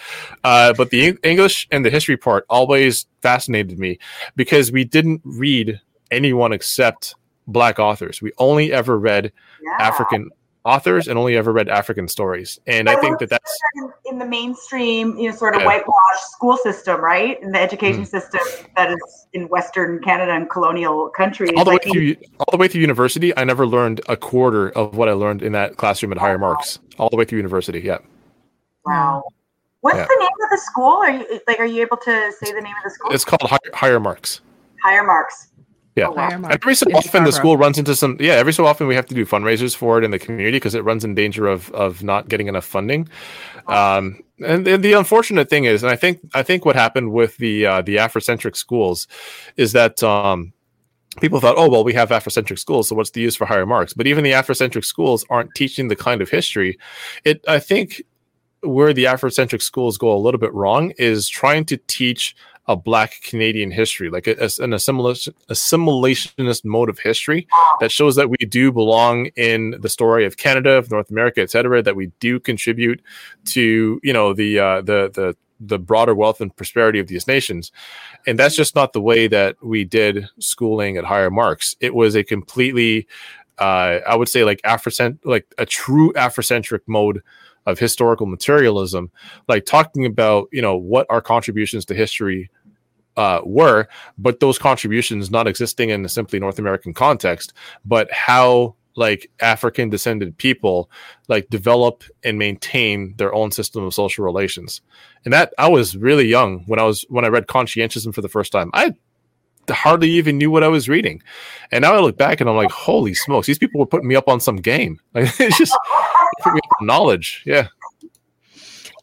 Uh, but the English and the history part always fascinated me because we didn't read anyone except Black authors. We only ever read yeah. African authors and only ever read African stories. And but I think that that's in the mainstream, you know, sort of yeah. whitewashed school system, right? In the education mm. system that is in Western Canada and colonial countries. All the, like way through, all the way through university, I never learned a quarter of what I learned in that classroom at Higher Marks. All the way through university, yeah. Wow. What's yeah. the name of the school? Are you like, are you able to say the name of the school? It's called Higher, Higher Marks. Higher Marks. Yeah. Oh, wow. Every so often the school runs into some, yeah, every so often we have to do fundraisers for it in the community because it runs in danger of of not getting enough funding. Um, and, and the unfortunate thing is, and I think I think what happened with the uh, the Afrocentric schools is that um, people thought, oh, well, we have Afrocentric schools, so what's the use for Higher Marks? But even the Afrocentric schools aren't teaching the kind of history. It I think where the Afrocentric schools go a little bit wrong is trying to teach a Black Canadian history, like a, a, an assimilation, assimilationist mode of history that shows that we do belong in the story of Canada, of North America, et cetera, that we do contribute to, you know, the, uh, the, the, the broader wealth and prosperity of these nations. And that's just not the way that we did schooling at Higher Marks. It was a completely, uh, I would say like Afrocent, like a true Afrocentric mode of historical materialism, like talking about, you know, what our contributions to history uh, were, but those contributions not existing in a simply North American context, but how like African descended people like develop and maintain their own system of social relations. And that I was really young when I was, when I read Conscientiousism for the first time, I hardly even knew what I was reading. And now I look back and I'm like, holy smokes, these people were putting me up on some game. Like it's just knowledge. Yeah.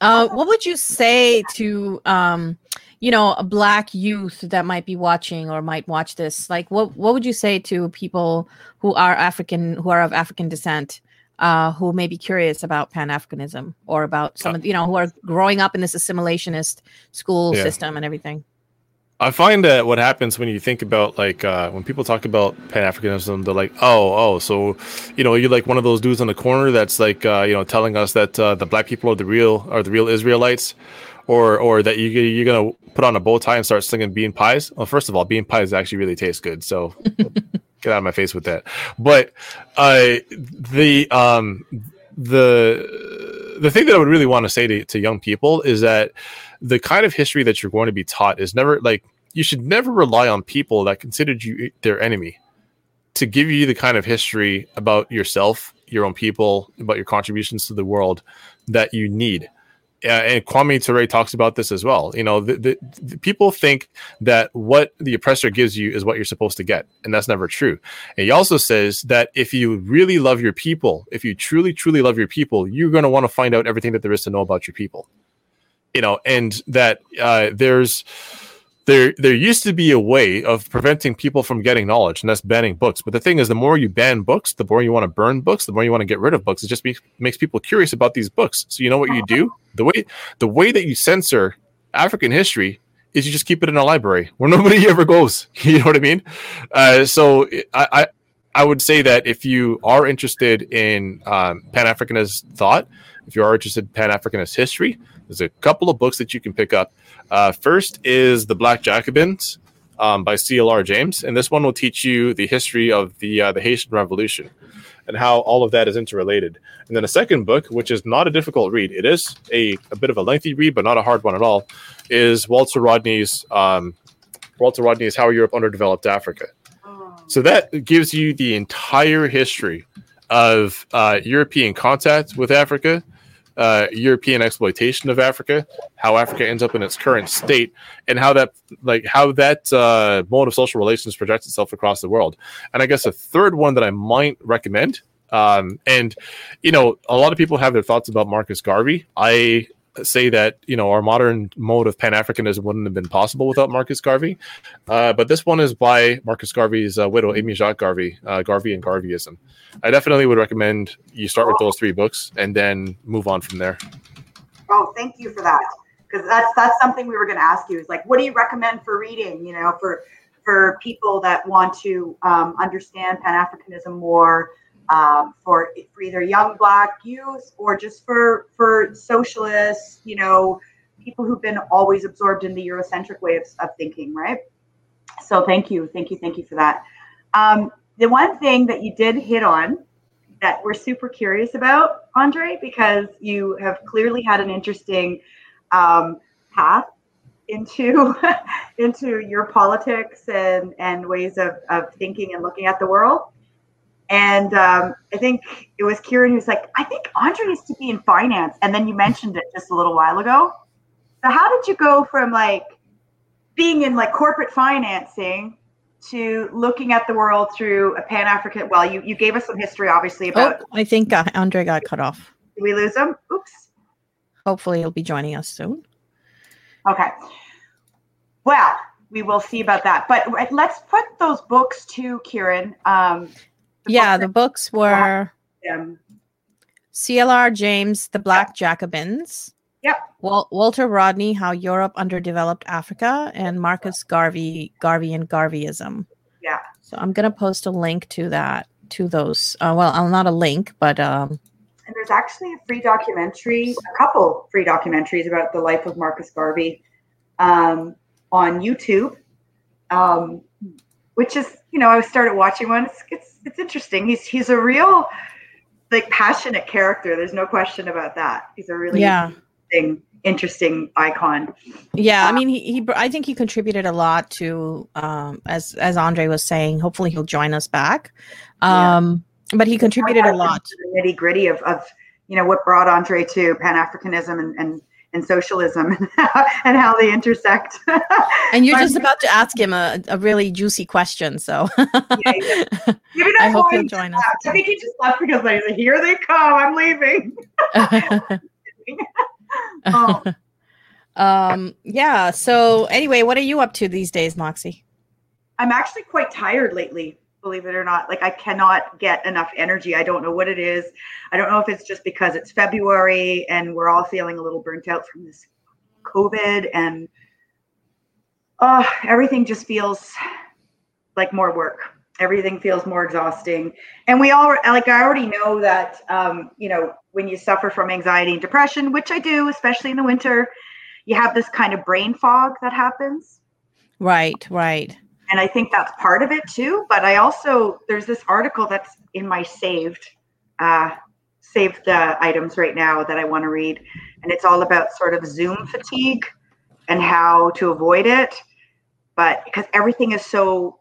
Uh, what would you say to, um, you know, a Black youth that might be watching or might watch this? Like, what, what would you say to people who are African, who are of African descent, uh, who may be curious about Pan-Africanism or about some of, you know, who are growing up in this assimilationist school yeah. system and everything? I find that what happens when you think about like uh, when people talk about Pan-Africanism, they're like, oh, oh, so, you know, you're like one of those dudes in the corner that's like, uh, you know, telling us that uh, the Black people are the real are the real Israelites, or or that you, you're going to put on a bow tie and start slinging bean pies. Well, first of all, bean pies actually really taste good. So get out of my face with that. But uh, the um, the the thing that I would really want to say to, to young people is that the kind of history that you're going to be taught is never like, you should never rely on people that considered you their enemy to give you the kind of history about yourself, your own people, about your contributions to the world that you need. Uh, and Kwame Ture talks about this as well. You know, the, the, the people think that what the oppressor gives you is what you're supposed to get. And that's never true. And he also says that if you really love your people, if you truly, truly love your people, you're going to want to find out everything that there is to know about your people. You know, and that uh, there's... there there used to be a way of preventing people from getting knowledge, and that's banning books. But the thing is, the more you ban books, the more you want to burn books, the more you want to get rid of books. It just be, makes people curious about these books. So you know what you do? The way the way that you censor African history is you just keep it in a library where nobody ever goes. You know what I mean? Uh, so I, I I would say that if you are interested in um, Pan-Africanist thought, if you are interested in Pan-Africanist history, there's a couple of books that you can pick up. Uh, first is The Black Jacobins um, by C L R James. And this one will teach you the history of the uh, the Haitian Revolution and how all of that is interrelated. And then a second book, which is not a difficult read. It is a, a bit of a lengthy read, but not a hard one at all, is Walter Rodney's, um, Walter Rodney's How Europe Underdeveloped Africa. So that gives you the entire history of uh, European contact with Africa, uh, European exploitation of Africa, how Africa ends up in its current state, and how that like how that uh, mode of social relations projects itself across the world. And I guess a third one that I might recommend, um, and you know, a lot of people have their thoughts about Marcus Garvey. I say that, you know, our modern mode of Pan-Africanism wouldn't have been possible without Marcus Garvey. Uh, but this one is by Marcus Garvey's uh, widow, Amy Jacques Garvey, uh, Garvey and Garveyism. I definitely would recommend you start with those three books and then move on from there. Oh, thank you for that. Because that's that's something we were going to ask you is like, what do you recommend for reading, you know, for, for people that want to um, understand Pan-Africanism more? Um, for, for either young Black youth or just for for socialists, you know, people who've been always absorbed in the Eurocentric way of, of thinking, right? So thank you, thank you, thank you for that. Um, the one thing that you did hit on that we're super curious about, Andray, because you have clearly had an interesting um, path into into your politics and, and ways of, of thinking and looking at the world. And um, I think it was Kieran who's like, I think Andray used to be in finance. And then you mentioned it just a little while ago. So how did you go from like being in like corporate financing to looking at the world through a Pan-African? Well, you, you gave us some history, obviously. About oh, I think uh, Andray got cut off. Did we lose him? Oops. Hopefully he'll be joining us soon. Okay. Well, we will see about that. But let's put those books to Kieran. Um, The yeah, books the books were yeah. C L R James, The Black yep. Jacobins, yep. Wal- Walter Rodney, How Europe Underdeveloped Africa, and Marcus Garvey, Garvey and Garveyism. Yeah. So I'm going to post a link to that, to those. Uh, well, not a link, but... Um, and there's actually a free documentary, a couple free documentaries about the life of Marcus Garvey um, on YouTube, um, which is, you know, I started watching one. It's, it's It's interesting. He's he's a real, like, passionate character. There's no question about that. He's a really yeah. interesting, interesting icon. Yeah, um, I mean, he, he I think he contributed a lot to, um, as as Andray was saying. Hopefully, he'll join us back. Um, yeah. But he contributed a lot to the nitty gritty of, of you know what brought Andray to Pan-Africanism and and, and socialism and how, and how they intersect. And you're just about to ask him a, a really juicy question, so. yeah, yeah. I hope he'll join us. I think he just left because like, here they come, I'm leaving. oh. Um. Yeah, so anyway, what are you up to these days, Moxie? I'm actually quite tired lately, believe it or not. Like I cannot get enough energy. I don't know what it is. I don't know if it's just because it's February and we're all feeling a little burnt out from this COVID and oh, everything just feels like more work. Everything feels more exhausting. And we all, like, I already know that, um, you know, when you suffer from anxiety and depression, which I do, especially in the winter, you have this kind of brain fog that happens. Right, right. And I think that's part of it too. But I also, there's this article that's in my saved, uh, saved uh, items right now that I want to read. And it's all about sort of Zoom fatigue and how to avoid it. But because everything is so,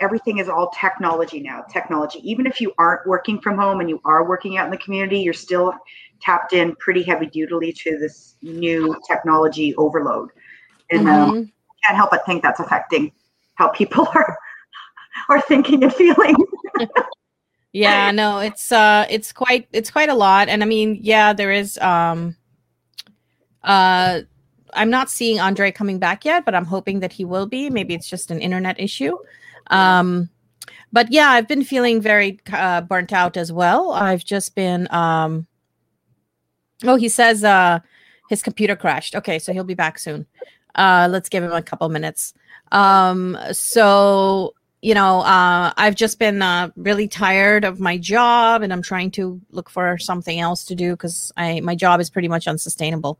everything is all technology now, technology. Even if you aren't working from home and you are working out in the community, you're still tapped in pretty heavy duty to this new technology overload. And mm-hmm. um, I can't help but think that's affecting how people are are thinking and feeling. yeah, no, it's uh, it's quite it's quite a lot. And I mean, yeah, there is um, uh, I'm not seeing Andray coming back yet, but I'm hoping that he will be. Maybe it's just an internet issue. Um, but yeah, I've been feeling very uh, burnt out as well. I've just been, um, oh, he says uh, his computer crashed. Okay, so he'll be back soon. Uh, let's give him a couple minutes. Um, so, you know, uh, I've just been uh, really tired of my job, and I'm trying to look for something else to do because I my job is pretty much unsustainable.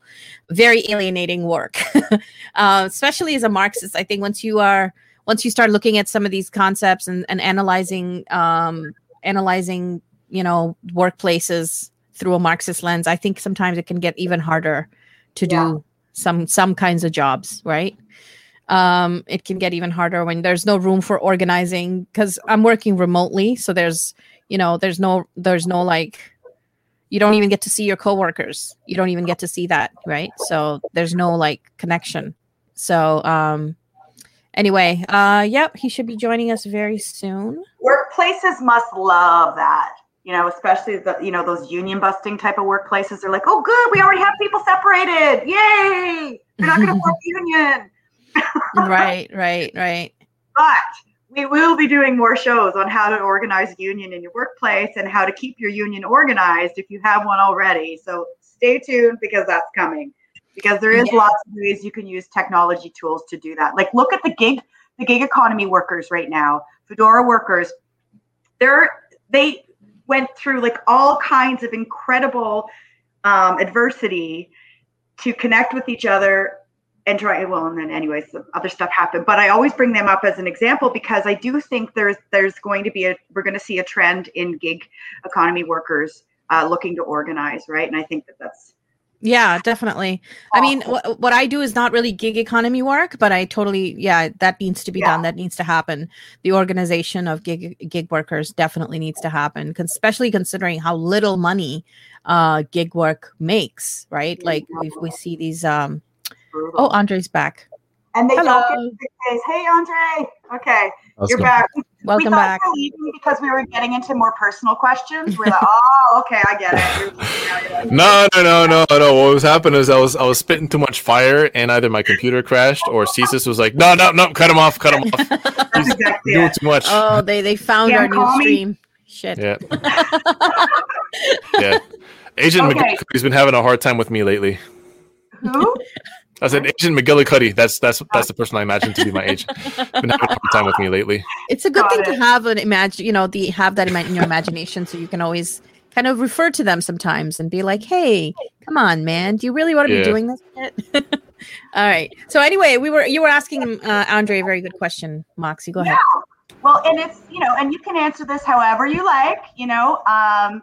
Very alienating work, uh, especially as a Marxist. I think once you are once you start looking at some of these concepts and, and analyzing um, analyzing, you know, workplaces through a Marxist lens, I think sometimes it can get even harder to yeah. do some some kinds of jobs, right? Um, it can get even harder when there's no room for organizing, because I'm working remotely. So there's, you know, there's no, there's no, like, you don't even get to see your coworkers. You don't even get to see that. Right. So there's no like connection. So, um, anyway, uh, yep. He should be joining us very soon. Workplaces must love that, you know, especially the, you know, those union busting type of workplaces. They're like, oh good, we already have people separated. Yay. They're not going to form a union. Right, right, right. But we will be doing more shows on how to organize a union in your workplace and how to keep your union organized if you have one already. So stay tuned, because that's coming. Because there is yeah. lots of ways you can use technology tools to do that. Like, look at the gig, the gig economy workers right now, Fedora workers. They're they went through like all kinds of incredible um, adversity to connect with each other. And try, well, and then anyways, the other stuff happened. But I always bring them up as an example, because I do think there's there's going to be a, we're going to see a trend in gig economy workers uh, looking to organize, right? And I think that that's. Yeah, definitely. Awesome. I mean, wh- what I do is not really gig economy work, but I totally, yeah, that needs to be yeah. done. That needs to happen. The organization of gig gig workers definitely needs to happen, especially considering how little money uh, gig work makes, right? Like we we see these, um, brutal. Oh, Andray's back. And they Hello. Don't get six days. Hey, Andray. Okay, awesome. You're back. Welcome we back. We thought you were leaving because we were getting into more personal questions. We're like, oh, okay, I get it. no, no, no, no, no. What was happening is I was I was spitting too much fire, and either my computer crashed or C S I S was like, no, no, no, cut him off, cut him off. That's exactly doing it. Too much. Oh, they they found Damn, our new stream. Me. Shit. Yeah. yeah. Agent okay. McGillicuddy's been having a hard time with me lately. Who? I said Agent McGillicuddy. That's that's that's the person I imagine to be my agent. Been having a hard time with me lately. It's a good Got thing it. To have an imagine, you know, the have that in your imagination, so you can always kind of refer to them sometimes and be like, "Hey, come on, man, do you really want to yeah. be doing this shit?" All right. So anyway, we were you were asking uh, Andray a very good question, Moxie. Go ahead. Yeah. Well, and it's you know, and you can answer this however you like, you know. Um,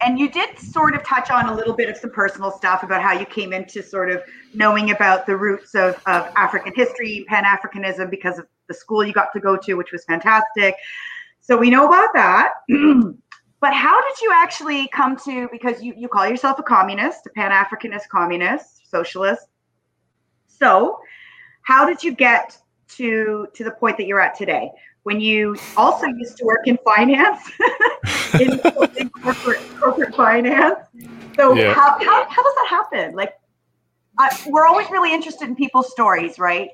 And you did sort of touch on a little bit of some personal stuff about how you came into sort of knowing about the roots of, of African history, Pan-Africanism, because of the school you got to go to, which was fantastic. So we know about that. But how did you actually come to, because you, you call yourself a communist, a Pan-Africanist communist, socialist. So how did you get to, to the point that you're at today? When you also used to work in finance, in, in corporate, corporate finance. So yeah. how, how how does that happen? Like, uh, we're always really interested in people's stories, right?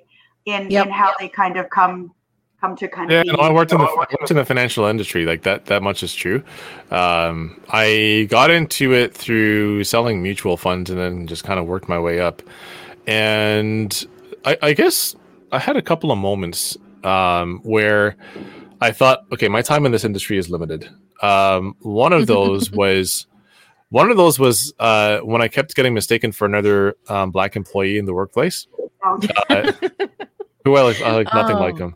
In yep. in how yep. they kind of come come to kind yeah, of. Yeah, no, I worked in the I worked in the financial industry. Like that that much is true. Um, I got into it through selling mutual funds, and then just kind of worked my way up. And I, I guess I had a couple of moments. Um, where I thought, okay, my time in this industry is limited. Um, one of those was, one of those was uh, when I kept getting mistaken for another um, black employee in the workplace, uh, who I like, I like nothing oh. like him.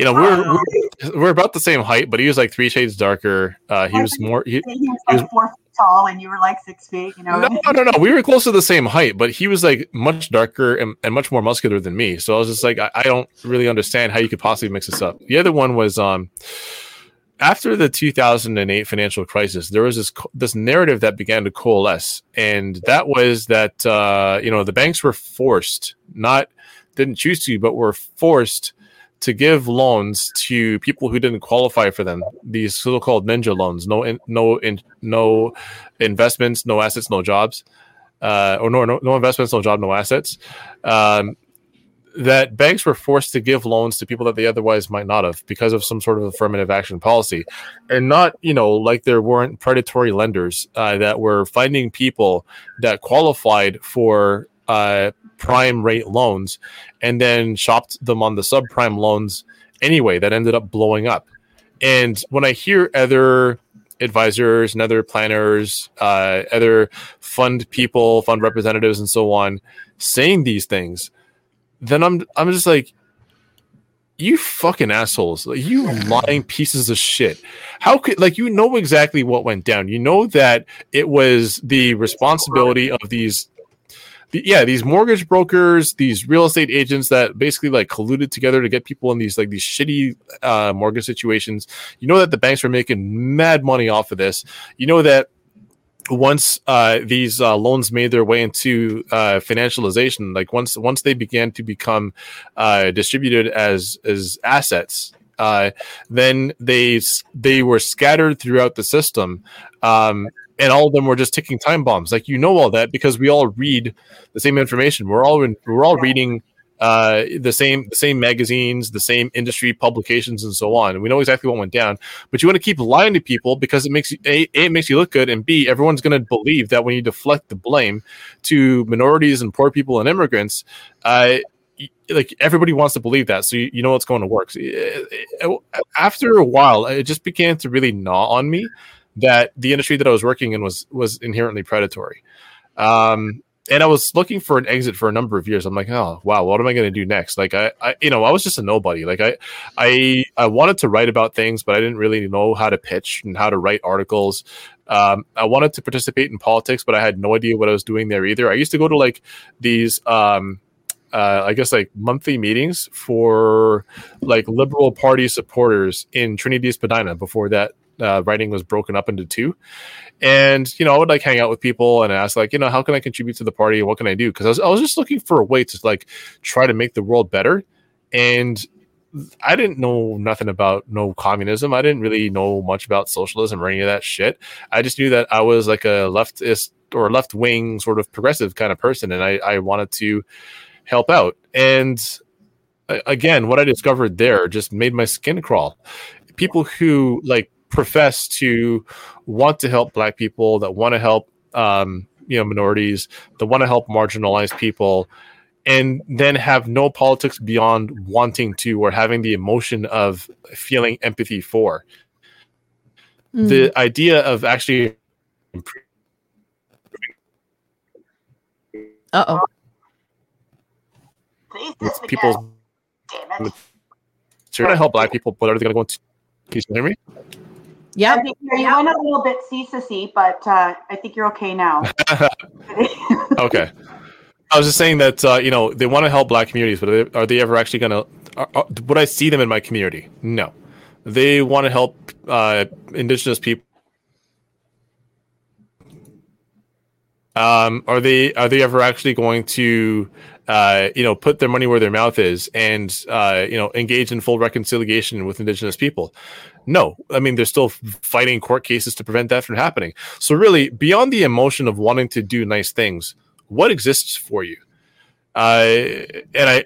You know, we're, we're we're about the same height, but he was like three shades darker. Uh, he was more. He, he was like he was, four feet tall, and you were like six feet. You know. No, no, no. We were close to the same height, but he was like much darker and, and much more muscular than me. So I was just like, I, I don't really understand how you could possibly mix this up. The other one was um, after the two thousand eight financial crisis, there was this this narrative that began to coalesce, and that was that uh, you know the banks were forced, not didn't choose to, but were forced. To give loans to people who didn't qualify for them, these so-called ninja loans, no, in, no, in, no investments, no assets, no jobs, uh, or no, no, no investments, no job, no assets, um, that banks were forced to give loans to people that they otherwise might not have because of some sort of affirmative action policy. And not, you know, like there weren't predatory lenders uh, that were finding people that qualified for uh, prime rate loans and then shopped them on the subprime loans anyway, that ended up blowing up. And when I hear other advisors and other planners, uh, other fund people, fund representatives, and so on saying these things, then I'm I'm just like, you fucking assholes, like, you lying pieces of shit. How could, like, you know exactly what went down. You know that it was the responsibility of these, the, yeah, these mortgage brokers, these real estate agents that basically like colluded together to get people in these like these shitty uh, mortgage situations. You know that the banks were making mad money off of this. You know that once uh, these uh, loans made their way into uh, financialization, like once once they began to become uh, distributed as as assets, uh, then they they were scattered throughout the system, um, and all of them were just ticking time bombs. Like, you know all that because we all read the same information. We're all in, we're all reading uh, the same the same magazines, the same industry publications, and so on. And we know exactly what went down. But you want to keep lying to people because it makes you, a, a it makes you look good, and B, everyone's going to believe that when you deflect the blame to minorities and poor people and immigrants, uh, like everybody wants to believe that. So you, you know it's going to work. So it, it, after a while, it just began to really gnaw on me that the industry that I was working in was was inherently predatory. Um, And I was looking for an exit for a number of years. I'm like, oh, wow, what am I going to do next? Like, I, I, you know, I was just a nobody. Like, I, I, I wanted to write about things, but I didn't really know how to pitch and how to write articles. Um, I wanted to participate in politics, but I had no idea what I was doing there either. I used to go to like these, um, uh, I guess, like monthly meetings for like Liberal Party supporters in Trinidad and Spadina before that. Uh, writing was broken up into two, and you know I would like hang out with people and ask like, you know, how can I contribute to the party? What can I do? Because I was I was just looking for a way to like try to make the world better, and I didn't know nothing about no communism. I didn't really know much about socialism or any of that shit. I just knew that I was like a leftist or left wing sort of progressive kind of person, and I I wanted to help out. And again, what I discovered there just made my skin crawl. People who like profess to want to help Black people, that want to help um, you know minorities, that want to help marginalized people, and then have no politics beyond wanting to or having the emotion of feeling empathy for. Mm. The idea of actually... Uh-oh. People's... Trying to help Black people, but are they going to go into... Can you hear me? Yeah, you went a little bit cease-y, but uh, I think you're okay now. Okay, I was just saying that uh, you know they want to help Black communities, but are they, are they ever actually going to? Would I see them in my community? No, they want to help uh, Indigenous people. Um, are they are they ever actually going to? Uh, you know, put their money where their mouth is and, uh, you know, engage in full reconciliation with Indigenous people. No, I mean, they're still fighting court cases to prevent that from happening. So really, beyond the emotion of wanting to do nice things, what exists for you? Uh, and I,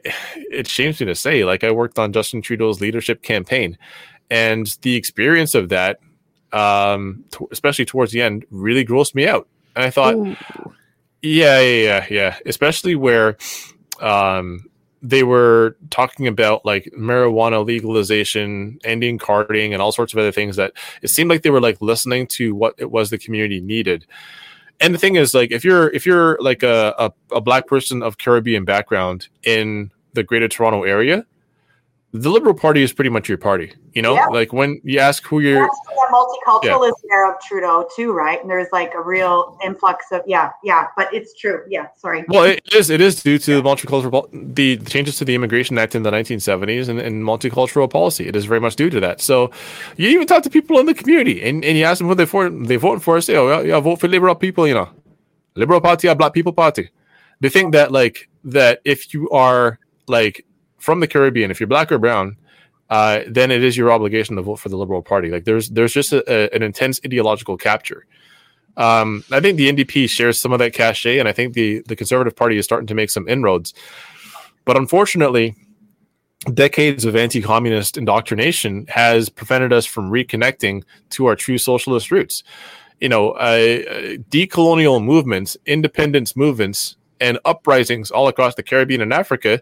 it shames me to say, like, I worked on Justin Trudeau's leadership campaign, and the experience of that, um, t- especially towards the end, really grossed me out. And I thought... Ooh. Yeah, yeah, yeah, yeah. Especially where um, they were talking about like marijuana legalization, ending carding, and all sorts of other things that it seemed like they were like listening to what it was the community needed. And the thing is, like, if you're if you're like a, a, a Black person of Caribbean background in the Greater Toronto Area, the Liberal Party is pretty much your party. You know, yeah. Like when you ask who you're... That's the multiculturalism yeah. era of Trudeau too, right? And there's like a real influx of... Yeah, yeah, but it's true. Yeah, sorry. Well, it is It is due to yeah. the multicultural... The changes to the Immigration Act in the nineteen seventies and, and multicultural policy. It is very much due to that. So you even talk to people in the community and, and you ask them who they for, they vote for. Say, oh, yeah, vote for Liberal people, you know. Liberal Party or Black People Party. They think that like that if you are like... from the Caribbean, if you're Black or brown, uh, then it is your obligation to vote for the Liberal Party. Like there's there's just a, a, an intense ideological capture. Um, I think the N D P shares some of that cachet, and I think the, the Conservative Party is starting to make some inroads. But unfortunately, decades of anti-communist indoctrination has prevented us from reconnecting to our true socialist roots. You know, uh, decolonial movements, independence movements, and uprisings all across the Caribbean and Africa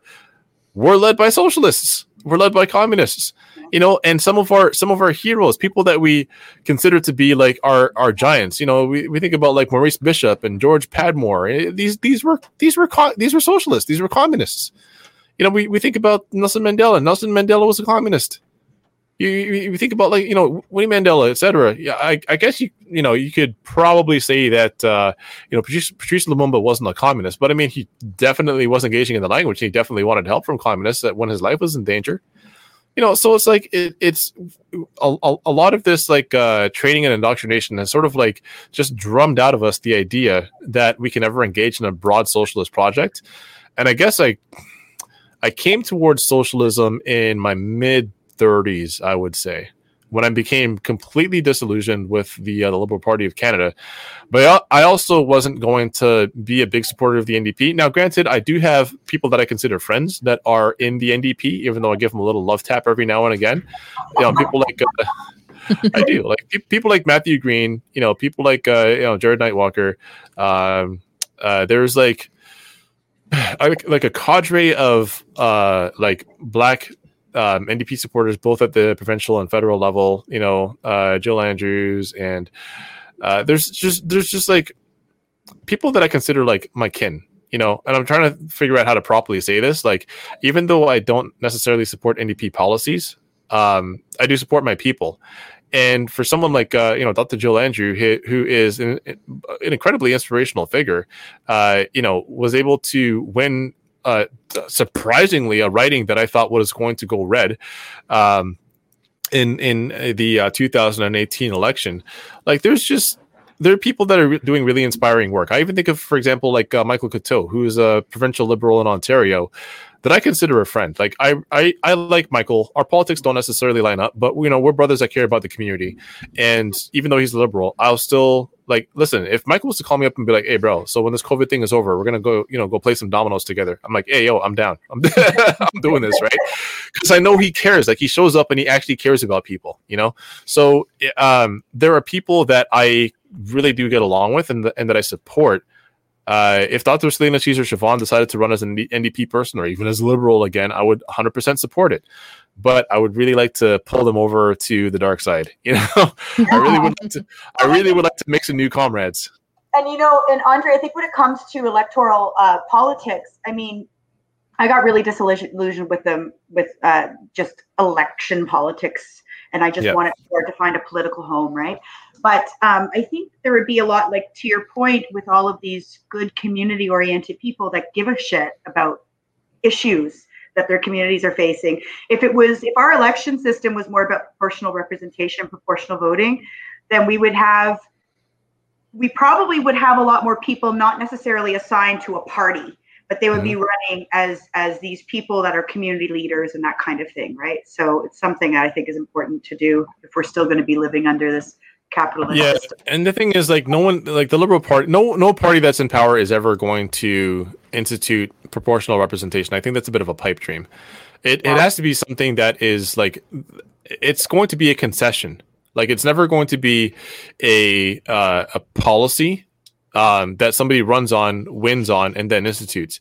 were led by socialists, were led by communists. You know, and some of our some of our heroes, people that we consider to be like our, our giants. You know, we, we think about like Maurice Bishop and George Padmore. These these were these were co- these were socialists. These were communists. You know, we, we think about Nelson Mandela. Nelson Mandela was a communist. You, you, you think about like, you know, Winnie Mandela, et cetera. Yeah, I, I guess, you you know, you could probably say that, uh, you know, Patrice, Patrice Lumumba wasn't a communist. But, I mean, he definitely was engaging in the language. He definitely wanted help from communists that when his life was in danger. You know, so it's like it, it's a, a, a lot of this like uh, training and indoctrination has sort of like just drummed out of us the idea that we can ever engage in a broad socialist project. And I guess I... I came towards socialism in my mid-thirties, I would say, when I became completely disillusioned with the, uh, the Liberal Party of Canada. But I also wasn't going to be a big supporter of the N D P. Now, granted, I do have people that I consider friends that are in the N D P, even though I give them a little love tap every now and again. You know, people like... Uh, I do. like People like Matthew Green, you know, people like uh, you know Jared Nightwalker. Um, uh, there's like... like a cadre of uh, like black um, N D P supporters, both at the provincial and federal level, you know, uh, Jill Andrews. And uh, there's just, there's just like people that I consider like my kin, you know, and I'm trying to figure out how to properly say this. Like, even though I don't necessarily support N D P policies, um, I do support my people. And for someone like, uh, you know, Doctor Jill Andrew, who is an, an incredibly inspirational figure, uh, you know, was able to win, uh, surprisingly, a writing that I thought was going to go red um, in in the uh, two thousand eighteen election. Like, there's just... There are people that are re- doing really inspiring work. I even think of, for example, like uh, Michael Coteau, who is a provincial Liberal in Ontario that I consider a friend. Like I, I, I like Michael. Our politics don't necessarily line up, but you know, we're brothers that care about the community. And even though he's a Liberal, I'll still like, listen, if Michael was to call me up and be like, "Hey bro, so when this COVID thing is over, we're going to go, you know, go play some dominoes together." I'm like, "Hey, yo, I'm down. I'm, I'm doing this." Right. Cause I know he cares. Like, he shows up and he actually cares about people, you know? So um, there are people that I really do get along with and, the, and that I support. Uh, if Doctor Selena Caesar Chavon decided to run as an N D P person or even as Liberal again, I would one hundred percent support it. But I would really like to pull them over to the dark side. You know, I really would like to. I really would like to make some new comrades. And you know, and Andre, I think when it comes to electoral uh, politics, I mean, I got really disillusioned with them with uh, just election politics, and I just yeah. wanted to find a political home, right? But um, I think there would be a lot, like to your point, with all of these good community-oriented people that give a shit about issues that their communities are facing. If it was, if our election system was more about proportional representation and proportional voting, then we would have, we probably would have a lot more people not necessarily assigned to a party, but they would mm-hmm. be running as as these people that are community leaders and that kind of thing, right? So it's something that I think is important to do if we're still going to be living under this capitalist yeah. system. And the thing is, like, no one, like the Liberal Party, no no party that's in power is ever going to institute proportional representation. I think that's a bit of a pipe dream. It wow. it has to be something that is like, it's going to be a concession. Like, it's never going to be a uh, a policy Um, that somebody runs on, wins on, and then institutes.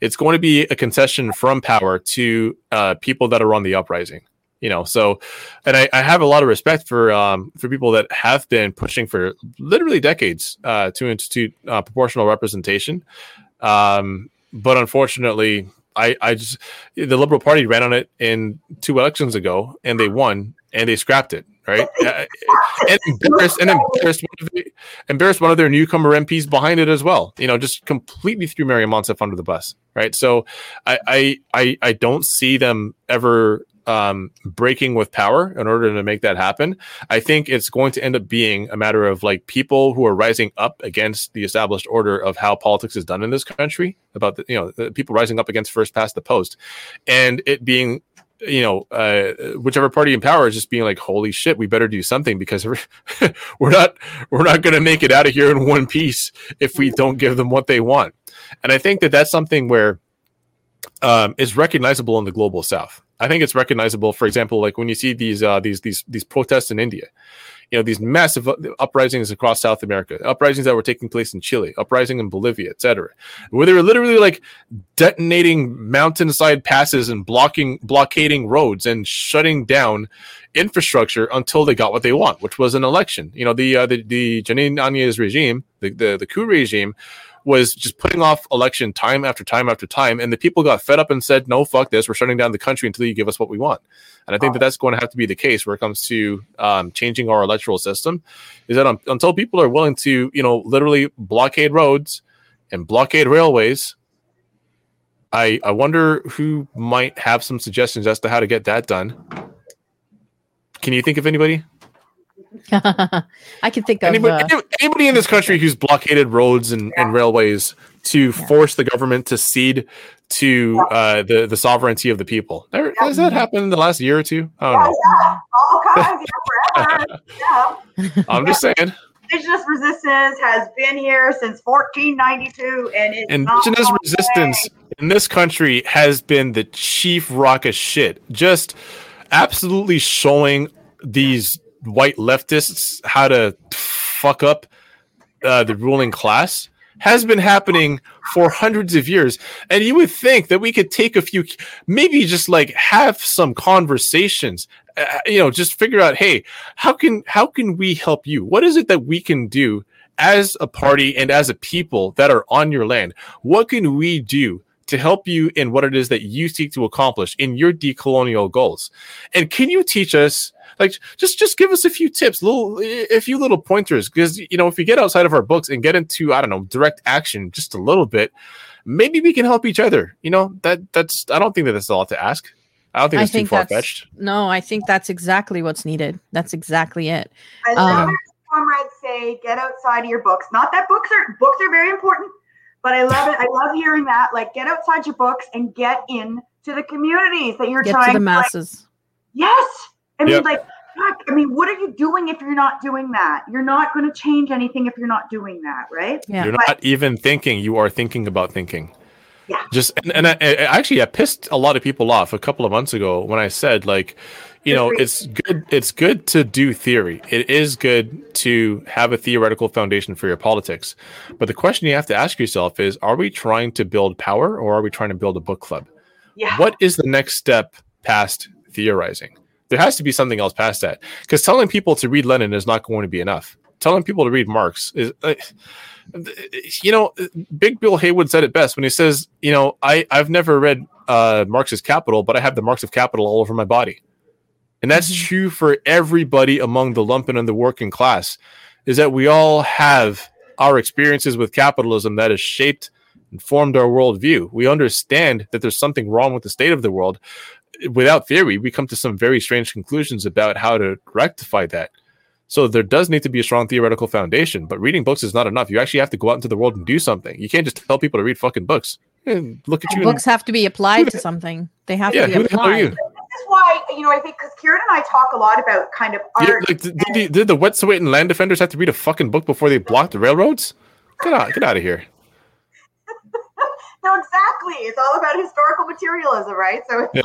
It's going to be a concession from power to uh, people that are on the uprising, you know. So, and I, I have a lot of respect for um, for people that have been pushing for literally decades uh, to institute uh, proportional representation. Um, but unfortunately, I, I just the Liberal Party ran on it in two elections ago, and they won, and they scrapped it. Right, and embarrassed and embarrassed one of the, embarrassed one of their newcomer M Ps behind it as well. You know, just completely threw Mariam Monsef under the bus. Right, so I I I don't see them ever um, breaking with power in order to make that happen. I think it's going to end up being a matter of like people who are rising up against the established order of how politics is done in this country. About the, you know, the people rising up against first past the post, and it being you know, uh, whichever party in power is just being like, holy shit, we better do something, because we're, we're not we're not going to make it out of here in one piece if we don't give them what they want. And I think that that's something where um, is recognizable in the global South. I think it's recognizable, for example, like when you see these uh, these these these protests in India, you know, these massive uprisings across South America, uprisings that were taking place in Chile, uprising in Bolivia, et cetera, where they were literally like detonating mountainside passes and blocking, blockading roads and shutting down infrastructure until they got what they want, which was an election. You know, the uh, the, the Janine Áñez's regime, the, the the coup regime, was just putting off election time after time after time, and the people got fed up and said, no, fuck this, we're shutting down the country until you give us what we want. And I think that that's going to have to be the case where it comes to um, changing our electoral system, is that um, until people are willing to, you know, literally blockade roads and blockade railways, I I wonder who might have some suggestions as to how to get that done. Can you think of anybody? I can think of anybody, uh, anybody in this country who's blockaded roads and, yeah. and railways to yeah. force the government to cede to uh, the, the sovereignty of the people. There, has that happened in the last year or two? I don't know. Yeah, yeah. yeah. I'm just saying. Indigenous resistance has been here since fourteen ninety-two, and it's Indigenous resistance way. in this country has been the chief rock of shit. Just absolutely showing these white leftists how to fuck up uh, the ruling class has been happening for hundreds of years. And you would think that we could take a few, maybe just like have some conversations, uh, you know, just figure out, hey, how can, how can we help you? What is it that we can do as a party and as a people that are on your land? What can we do to help you in what it is that you seek to accomplish in your decolonial goals? And can you teach us, like, just, just give us a few tips, little, a few little pointers, because, you know, if we get outside of our books and get into, I don't know, direct action just a little bit, maybe we can help each other. You know, that that's, I don't think that that's a lot to ask. I don't think it's too far-fetched. No, I think that's exactly what's needed. That's exactly it. I love um, comrades say, get outside of your books. Not that books are, books are very important, but I love it. I love hearing that. Like, get outside your books and get in to the communities that you're get trying to. Get to the masses. Like, yes. I mean, yep. like, fuck, I mean, what are you doing if you're not doing that? You're not going to change anything if you're not doing that, right? Yeah. You're but, not even thinking. You are thinking about thinking. Yeah. Just and, and I, I actually I pissed a lot of people off a couple of months ago when I said, like, you know, it's good. It's good to do theory. It is good to have a theoretical foundation for your politics. But the question you have to ask yourself is, are we trying to build power, or are we trying to build a book club? Yeah. What is the next step past theorizing? There has to be something else past that, because telling people to read Lenin is not going to be enough. Telling people to read Marx is, uh, you know, Big Bill Haywood said it best when he says, you know, I, I've never read uh, Marx's Capital, but I have the marks of capital all over my body. And that's mm-hmm. true for everybody among the lumpen and the working class, is that we all have our experiences with capitalism that has shaped and formed our worldview. We understand that there's something wrong with the state of the world. Without theory, we come to some very strange conclusions about how to rectify that. So there does need to be a strong theoretical foundation, but reading books is not enough. You actually have to go out into the world and do something. You can't just tell people to read fucking books. And look at you. Books and- have to be applied to something. They have yeah, to be applied. This is why, you know, I think, because Kieran and I talk a lot about kind of art. Yeah, like, did, and- did, did the Wet'suwet'en land defenders have to read a fucking book before they blocked the railroads? Get out, get out of here. No, exactly. It's all about historical materialism, right? So yeah.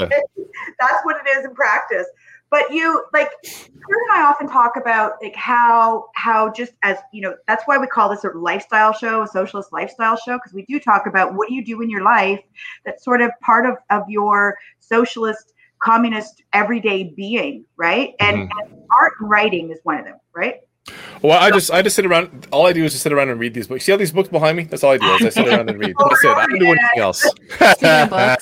That's what it is in practice. But you, like, Kieran and I often talk about, like, how how just as, you know, that's why we call this sort of lifestyle show, a socialist lifestyle show, because we do talk about what do you do in your life that's sort of part of, of your socialist, communist, everyday being, right? And, mm-hmm. and art and writing is one of them, right? Well, I just I just sit around. All I do is just sit around and read these books. See all these books behind me? That's all I do. Is I sit around and read. That's it. I don't do anything else.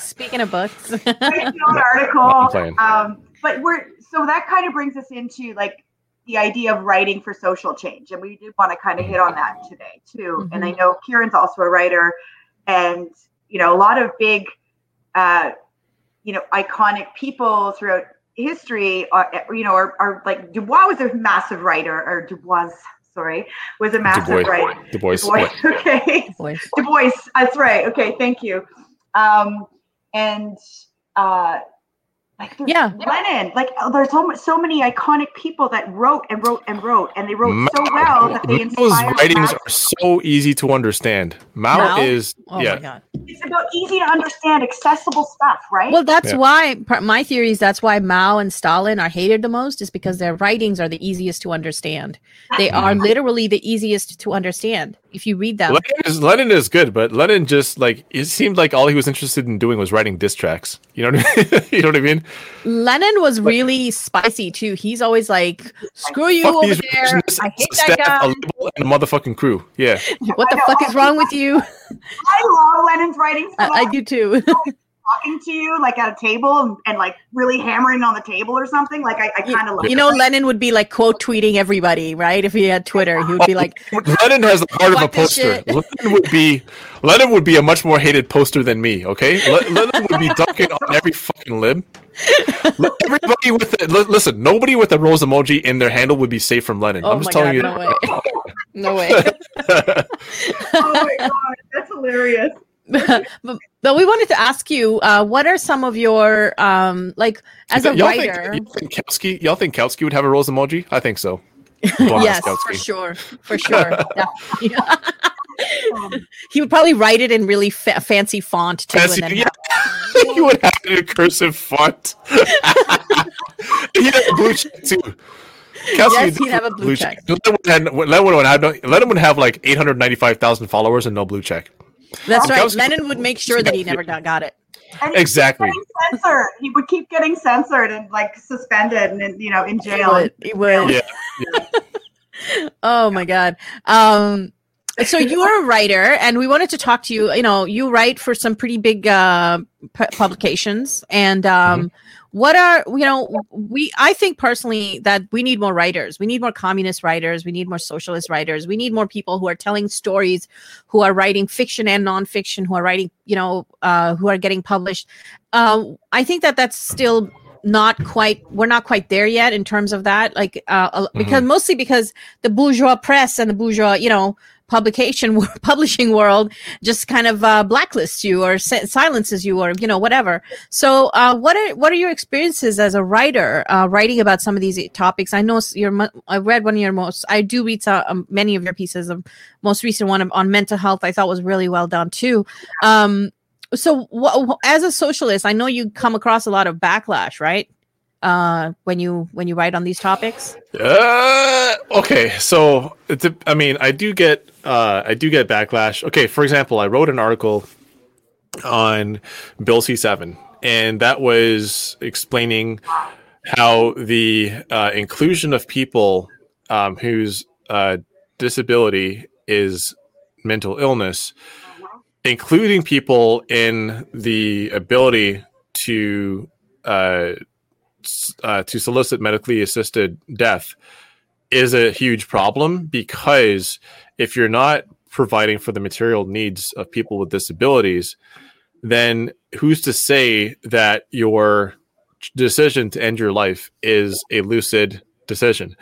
Speaking of books, speaking of books, article. Um, but we're so that kind of brings us into like the idea of writing for social change, and we did want to kind of hit on that today too. Mm-hmm. And I know Kieran's also a writer, and you know a lot of big, uh, you know, iconic people throughout history, uh, you know, are, are like Du Bois was a massive writer, or Du Bois, sorry, was a massive writer. Du Bois. Du Bois. Du Bois. Okay. Du Bois. Du Bois. That's right. Okay. Thank you. Um, and uh, Like there's yeah. Lenin, like there's so, so many iconic people that wrote and wrote and wrote, and they wrote Mao, so well that they inspired. Mao's writings are so easy to understand. Mao, Mao? is oh yeah. My God. It's about easy to understand, accessible stuff, right? Well, that's yeah. why my theory is that's why Mao and Stalin are hated the most, is because their writings are the easiest to understand. They are literally the easiest to understand if you read them. Lenin is, Lenin is good, but Lenin just like it seemed like all he was interested in doing was writing diss tracks. You know what I mean? You know what I mean? Lenin was really like, spicy too. He's always like, "Screw you over there! I hate that guy." A label and a motherfucking crew. Yeah. What the fuck is wrong with you? I love Lenin's writing. So uh, I do too. Talking to you like at a table and, and like really hammering on the table or something. Like I, I kind of love. You know, Lenin would be like quote tweeting everybody, right? If he had Twitter, he would be like. Lenin has the heart of a poster. Lenin would be. Lenin would be a much more hated poster than me. Okay, Lenin would be dunking on every fucking lib. Everybody with the, listen, nobody with a rose emoji in their handle would be safe from Lenin. Oh I'm just telling God, you. No way. No way. Oh my God, that's hilarious. but, but we wanted to ask you, uh, what are some of your um, like as a y'all writer? Think, y'all, think Kowski, y'all think Kowski would have a rose emoji? I think so. Yes, for sure, for sure. Yeah. Yeah. Um, he would probably write it in really fa- fancy font too. Fancy, and then yeah. He would have it in cursive font. He'd have a blue check too. Kelsey, yes, he'd have a blue, blue check. check. Lenin would, would, would have like eight hundred ninety-five thousand followers and no blue check. That's right. Kowski, Lenin would make sure that he never got, got it. And exactly. He would keep getting censored and like suspended and you know in jail. He would. He would. Yeah, yeah. Oh my God. Um, so you're a writer, and we wanted to talk to you. You know, you write for some pretty big uh, p- publications, and um, mm-hmm. what are you know we? I think personally that we need more writers. We need more communist writers. We need more socialist writers. We need more people who are telling stories, who are writing fiction and nonfiction, who are writing you know uh, who are getting published. Um, I think that that's still. Not quite, we're not quite there yet in terms of that. Like, uh, because mm-hmm. mostly because the bourgeois press and the bourgeois, you know, publication, publishing world just kind of uh, blacklists you or silences you or, you know, whatever. So, uh, what are, what are your experiences as a writer, uh, writing about some of these topics? I know you're, I read one of your most, I do read some, many of your pieces, the most recent one on mental health, I thought was really well done too. Um, So, wh- as a socialist, I know you come across a lot of backlash, right? Uh, when you when you write on these topics. Uh, okay, so it's a, I mean, I do get uh, I do get backlash. Okay, for example, I wrote an article on Bill C seven, and that was explaining how the uh, inclusion of people um, whose uh, disability is mental illness. Including people in the ability to uh, uh, to solicit medically assisted death is a huge problem, because if you're not providing for the material needs of people with disabilities, then who's to say that your decision to end your life is a lucid decision?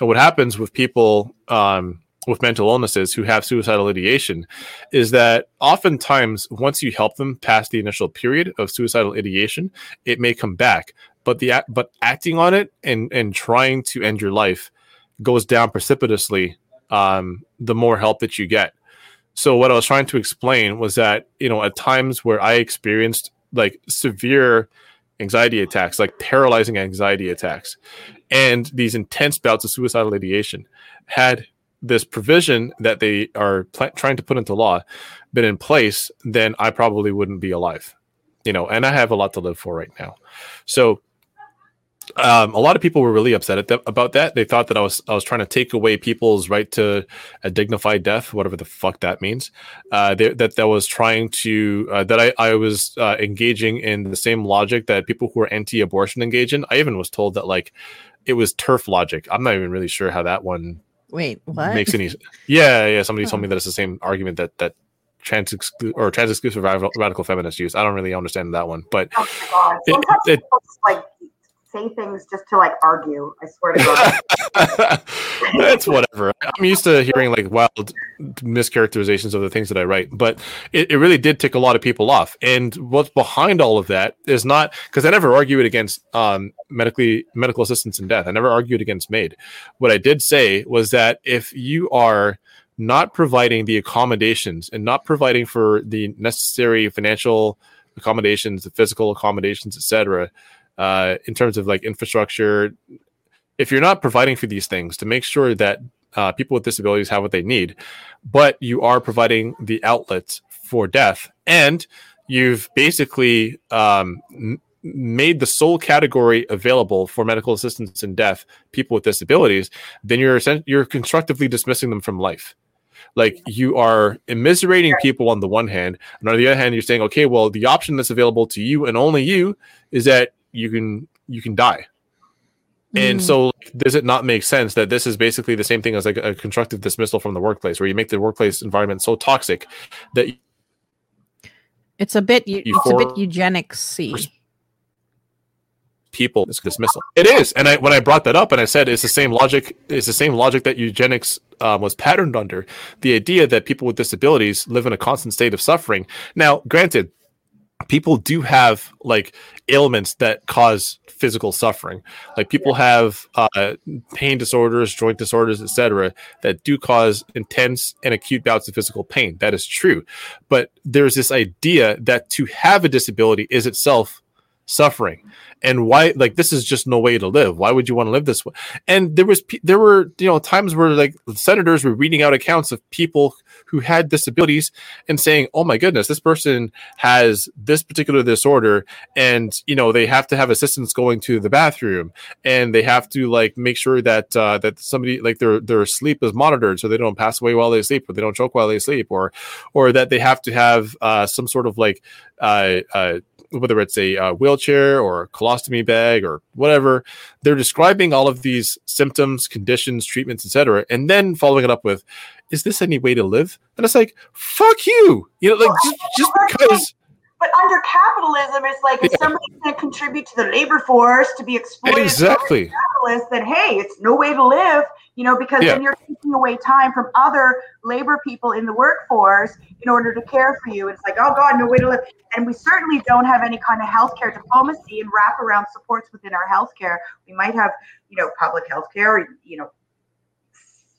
And what happens with people um, with mental illnesses who have suicidal ideation is that oftentimes once you help them past the initial period of suicidal ideation, it may come back, but the, but acting on it and, and trying to end your life goes down precipitously. Um, the more help that you get. So what I was trying to explain was that, you know, at times where I experienced like severe anxiety attacks, like paralyzing anxiety attacks and these intense bouts of suicidal ideation had, this provision that they are pl- trying to put into law been in place, then I probably wouldn't be alive, you know, and I have a lot to live for right now. So um, a lot of people were really upset at th- about that. They thought that I was, I was trying to take away people's right to a dignified death, whatever the fuck that means, uh, they, that that was trying to, uh, that I, I was uh, engaging in the same logic that people who are anti-abortion engage in. I even was told that like, it was TERF logic. I'm not even really sure how that one Wait, what? Makes any? Yeah, yeah. Somebody oh. told me that it's the same argument that that trans exclu- or trans exclusive radical feminists use. I don't really understand that one, but oh my God. It, it, it, like say things just to like argue. I swear to God. That's whatever. I'm used to hearing like wild mischaracterizations of the things that I write, but it, it really did tick a lot of people off. And what's behind all of that is not because I never argued against um, medically medical assistance in death. I never argued against MAID. What I did say was that if you are not providing the accommodations and not providing for the necessary financial accommodations, the physical accommodations, et cetera, uh, in terms of like infrastructure, if you're not providing for these things to make sure that uh, people with disabilities have what they need, but you are providing the outlets for death, and you've basically um, m- made the sole category available for medical assistance in death, people with disabilities, then you're you're constructively dismissing them from life. Like, you are immiserating people on the one hand, and on the other hand, you're saying, okay, well, the option that's available to you and only you is that you can you can die. Mm. And so, like, does it not make sense that this is basically the same thing as like a constructive dismissal from the workplace, where you make the workplace environment so toxic that you, it's a bit you, it's a bit eugenics-y. People is dismissal. It is, and I when I brought that up and I said it's the same logic. It's the same logic that eugenics um, was patterned under. The idea that people with disabilities live in a constant state of suffering. Now, granted, people do have like ailments that cause physical suffering. Like people have uh, pain disorders, joint disorders, et cetera, that do cause intense and acute bouts of physical pain. That is true, but there's this idea that to have a disability is itself suffering, and why, like, this is just no way to live. Why would you want to live this way? And there was there were you know times where like senators were reading out accounts of people who had disabilities and saying, oh my goodness, this person has this particular disorder, and you know they have to have assistance going to the bathroom, and they have to like make sure that uh, that somebody like their their sleep is monitored so they don't pass away while they sleep, or they don't choke while they sleep, or or that they have to have uh, some sort of like uh, uh whether it's a uh, wheelchair or a colostomy bag or whatever. They're describing all of these symptoms, conditions, treatments, et cetera, and then following it up with, is this any way to live? And it's like, fuck you. You know, like well, just, just because. But under capitalism, it's like, yeah. If somebody's going to contribute to the labor force to be exploited, exactly, capitalist, then hey, it's no way to live, you know, because yeah. Then you're taking away time from other labor people in the workforce in order to care for you. It's like, oh God, no way to live. And we certainly don't have any kind of healthcare diplomacy and wraparound supports within our healthcare. We might have, you know, public healthcare, or, you know,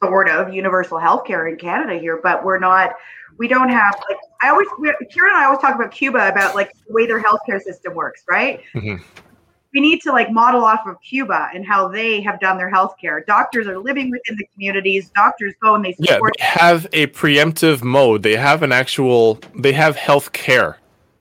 sort of universal healthcare in Canada here, but we're not, we don't have, like, I always, Kieran and I always talk about Cuba, about like the way their healthcare system works, right? Mm-hmm. We need to like model off of Cuba and how they have done their healthcare. Doctors are living within the communities. Doctors go and they support. Yeah, they have a preemptive mode. They have an actual, they have healthcare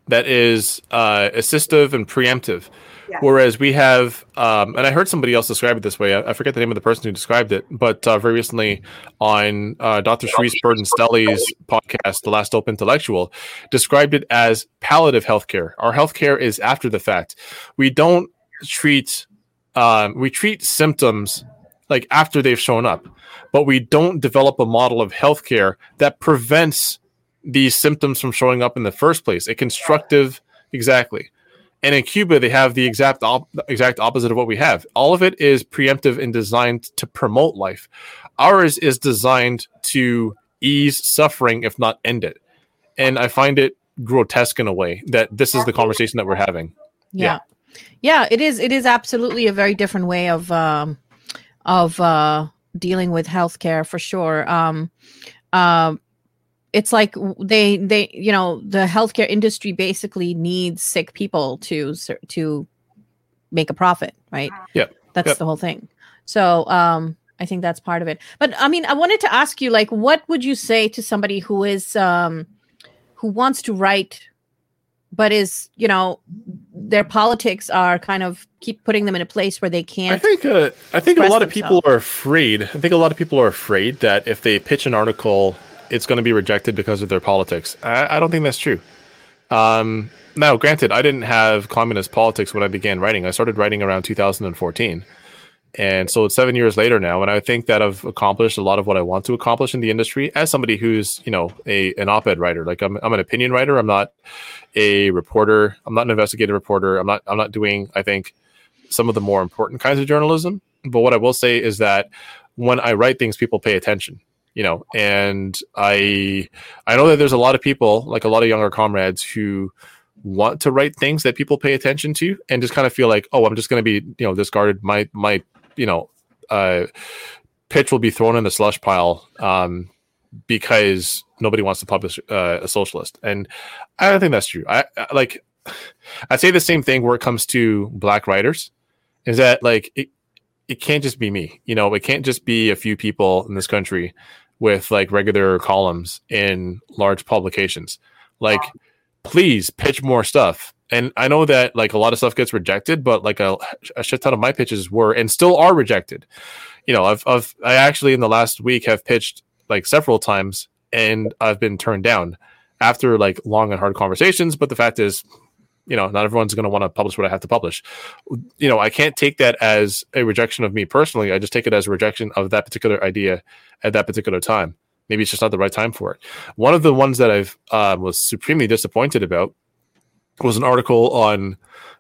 that is uh, assistive and preemptive. Yeah. Whereas we have, um, and I heard somebody else describe it this way. I, I forget the name of the person who described it, but uh, very recently on uh, Doctor Sharice Burden-Stelly's podcast, The Last Dope Intellectual, described it as palliative healthcare. Our healthcare is after the fact. We don't treat, um, we treat symptoms like after they've shown up, but we don't develop a model of healthcare that prevents these symptoms from showing up in the first place. A constructive, exactly. And in Cuba, they have the exact op- exact opposite of what we have. All of it is preemptive and designed to promote life. Ours is designed to ease suffering, if not end it. And I find it grotesque in a way that this is the conversation that we're having. Yeah, yeah, yeah it is. It is absolutely a very different way of um, of uh, dealing with healthcare for sure. Um, uh, It's like they, they, you know, the healthcare industry basically needs sick people to to make a profit, right? Yeah, that's yep. the whole thing. So um, I think that's part of it. But I mean, I wanted to ask you, like, what would you say to somebody who is um, who wants to write, but is, you know, their politics are kind of keep putting them in a place where they can't. I think uh, I think a lot themselves. of people are afraid. I think a lot of people are afraid that if they pitch an article, it's going to be rejected because of their politics. I, I don't think that's true. Um, now, granted, I didn't have communist politics when I began writing. I started writing around two thousand fourteen. And so it's seven years later now, and I think that I've accomplished a lot of what I want to accomplish in the industry as somebody who's, you know, a an op-ed writer. Like I'm, I'm an opinion writer. I'm not a reporter. I'm not an investigative reporter. I'm not. I'm not doing, I think, some of the more important kinds of journalism. But what I will say is that when I write things, people pay attention, you know, and I, I know that there's a lot of people, like a lot of younger comrades, who want to write things that people pay attention to and just kind of feel like, oh, I'm just going to be, you know, discarded. My, my, you know, uh, pitch will be thrown in the slush pile, um, because nobody wants to publish uh, a socialist. And I don't think that's true. I, I like, I say the same thing where it comes to black writers, is that like, it, it can't just be me, you know, it can't just be a few people in this country with like regular columns in large publications. Like, please pitch more stuff. And I know that like a lot of stuff gets rejected, but like a, a shit ton of my pitches were and still are rejected. You know, I've, I've, I actually in the last week have pitched like several times and I've been turned down after like long and hard conversations. But the fact is, you know, not everyone's going to want to publish what I have to publish. You know, I can't take that as a rejection of me personally. I just take it as a rejection of that particular idea at that particular time. Maybe it's just not the right time for it. One of the ones that I've uh, was supremely disappointed about was an article on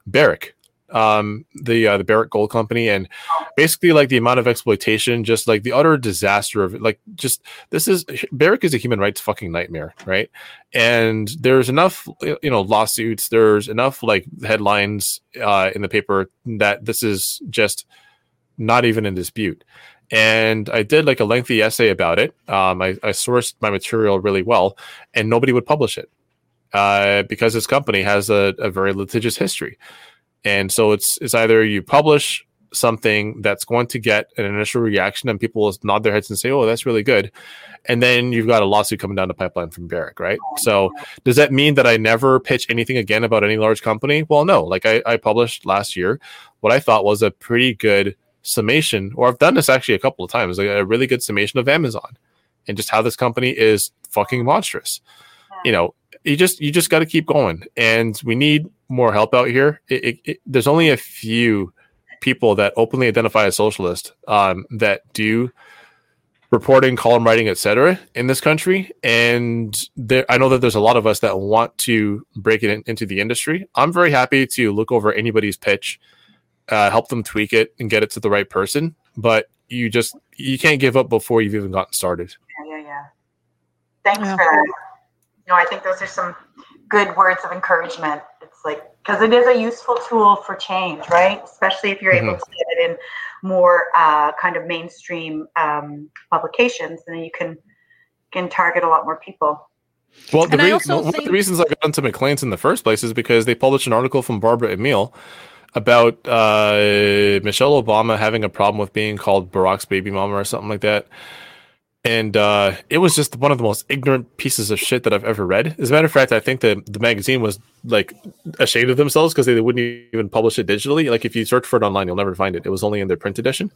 Barrick, um, the uh, the Barrick Gold Company, and basically like the amount of exploitation, just like the utter disaster of it. Like, just this is Barrick is a human rights fucking nightmare, right? And there's enough, you know, lawsuits. There's enough like headlines uh, in the paper that this is just not even in dispute. And I did like a lengthy essay about it. Um, I, I sourced my material really well, and nobody would publish it uh, because this company has a, a very litigious history. And so it's it's either you publish something that's going to get an initial reaction and people will nod their heads and say, oh, that's really good. And then you've got a lawsuit coming down the pipeline from Barrick, right? So does that mean that I never pitch anything again about any large company? Well, no. Like I, I published last year what I thought was a pretty good summation, or I've done this actually a couple of times, like a really good summation of Amazon and just how this company is fucking monstrous. You know, you just you just got to keep going, and we need more help out here. It, it, it, there's only a few people that openly identify as socialist um, that do reporting, column writing, et cetera in this country, and there, I know that there's a lot of us that want to break it in, into the industry. I'm very happy to look over anybody's pitch, Uh, help them tweak it and get it to the right person. But you just, you can't give up before you've even gotten started. Yeah, yeah, yeah. Thanks yeah. for that. You know, I think those are some good words of encouragement. It's like, because it is a useful tool for change, right? Especially if you're mm-hmm. able to get it in more uh, kind of mainstream um, publications, and then you can, can target a lot more people. Well, the re- one think- of the reasons I got into McLean's in the first place is because they published an article from Barbara Emile about uh, Michelle Obama having a problem with being called Barack's baby mama or something like that. And uh, it was just one of the most ignorant pieces of shit that I've ever read. As a matter of fact, I think that the magazine was like ashamed of themselves because they wouldn't even publish it digitally. Like if you search for it online, you'll never find it. It was only in their print edition.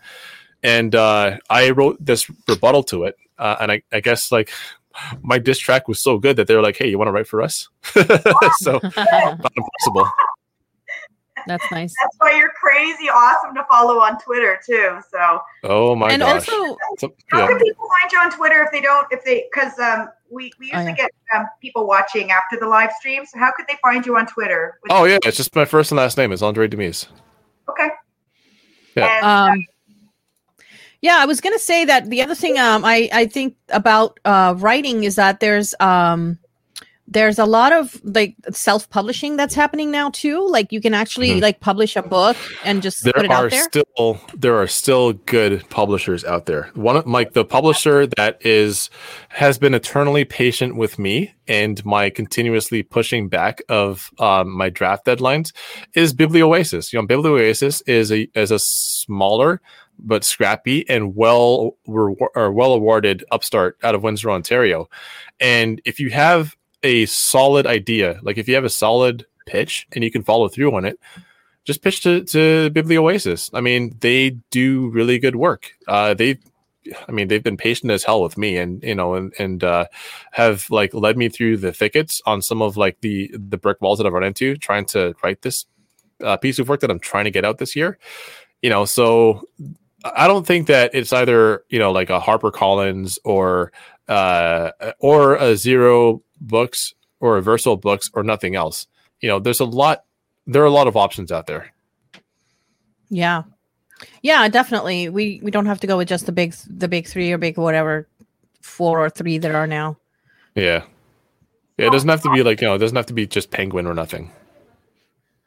And uh, I wrote this rebuttal to it. Uh, and I, I guess like my diss track was so good that they were like, hey, you want to write for us? So not impossible. That's nice. That's why you're crazy awesome to follow on Twitter too. So. Oh my and gosh. And also, how yeah. can people find you on Twitter if they don't? If they, because um, we we usually oh, yeah. get um, people watching after the live stream. So how could they find you on Twitter? Which oh yeah, it's just my first and last name is Andray Domise. Okay. Yeah. And, um. Yeah, I was gonna say that the other thing um I I think about uh writing is that there's um. There's a lot of like self-publishing that's happening now too. Like you can actually mm-hmm. like publish a book and just there put it out there. Still, there are still good publishers out there. One of like the publisher that is has been eternally patient with me and my continuously pushing back of um, my draft deadlines is Biblioasis. You know, Biblioasis is a is a smaller but scrappy and well re- or well awarded upstart out of Windsor, Ontario. And if you have a solid idea, like if you have a solid pitch and you can follow through on it, just pitch to, to Biblioasis. I mean, they do really good work. Uh, they, I mean, they've been patient as hell with me, and you know, and and uh, have like led me through the thickets on some of like the the brick walls that I've run into trying to write this uh, piece of work that I'm trying to get out this year. You know, so I don't think that it's either you know like a HarperCollins or uh, or a Zero Books or Reversal Books or nothing else. You know, there's a lot there are a lot of options out there. Yeah. Yeah, definitely. We we don't have to go with just the big the big three or big whatever four or three that are now. Yeah. Yeah, it doesn't have to be like, you know, it doesn't have to be just Penguin or nothing.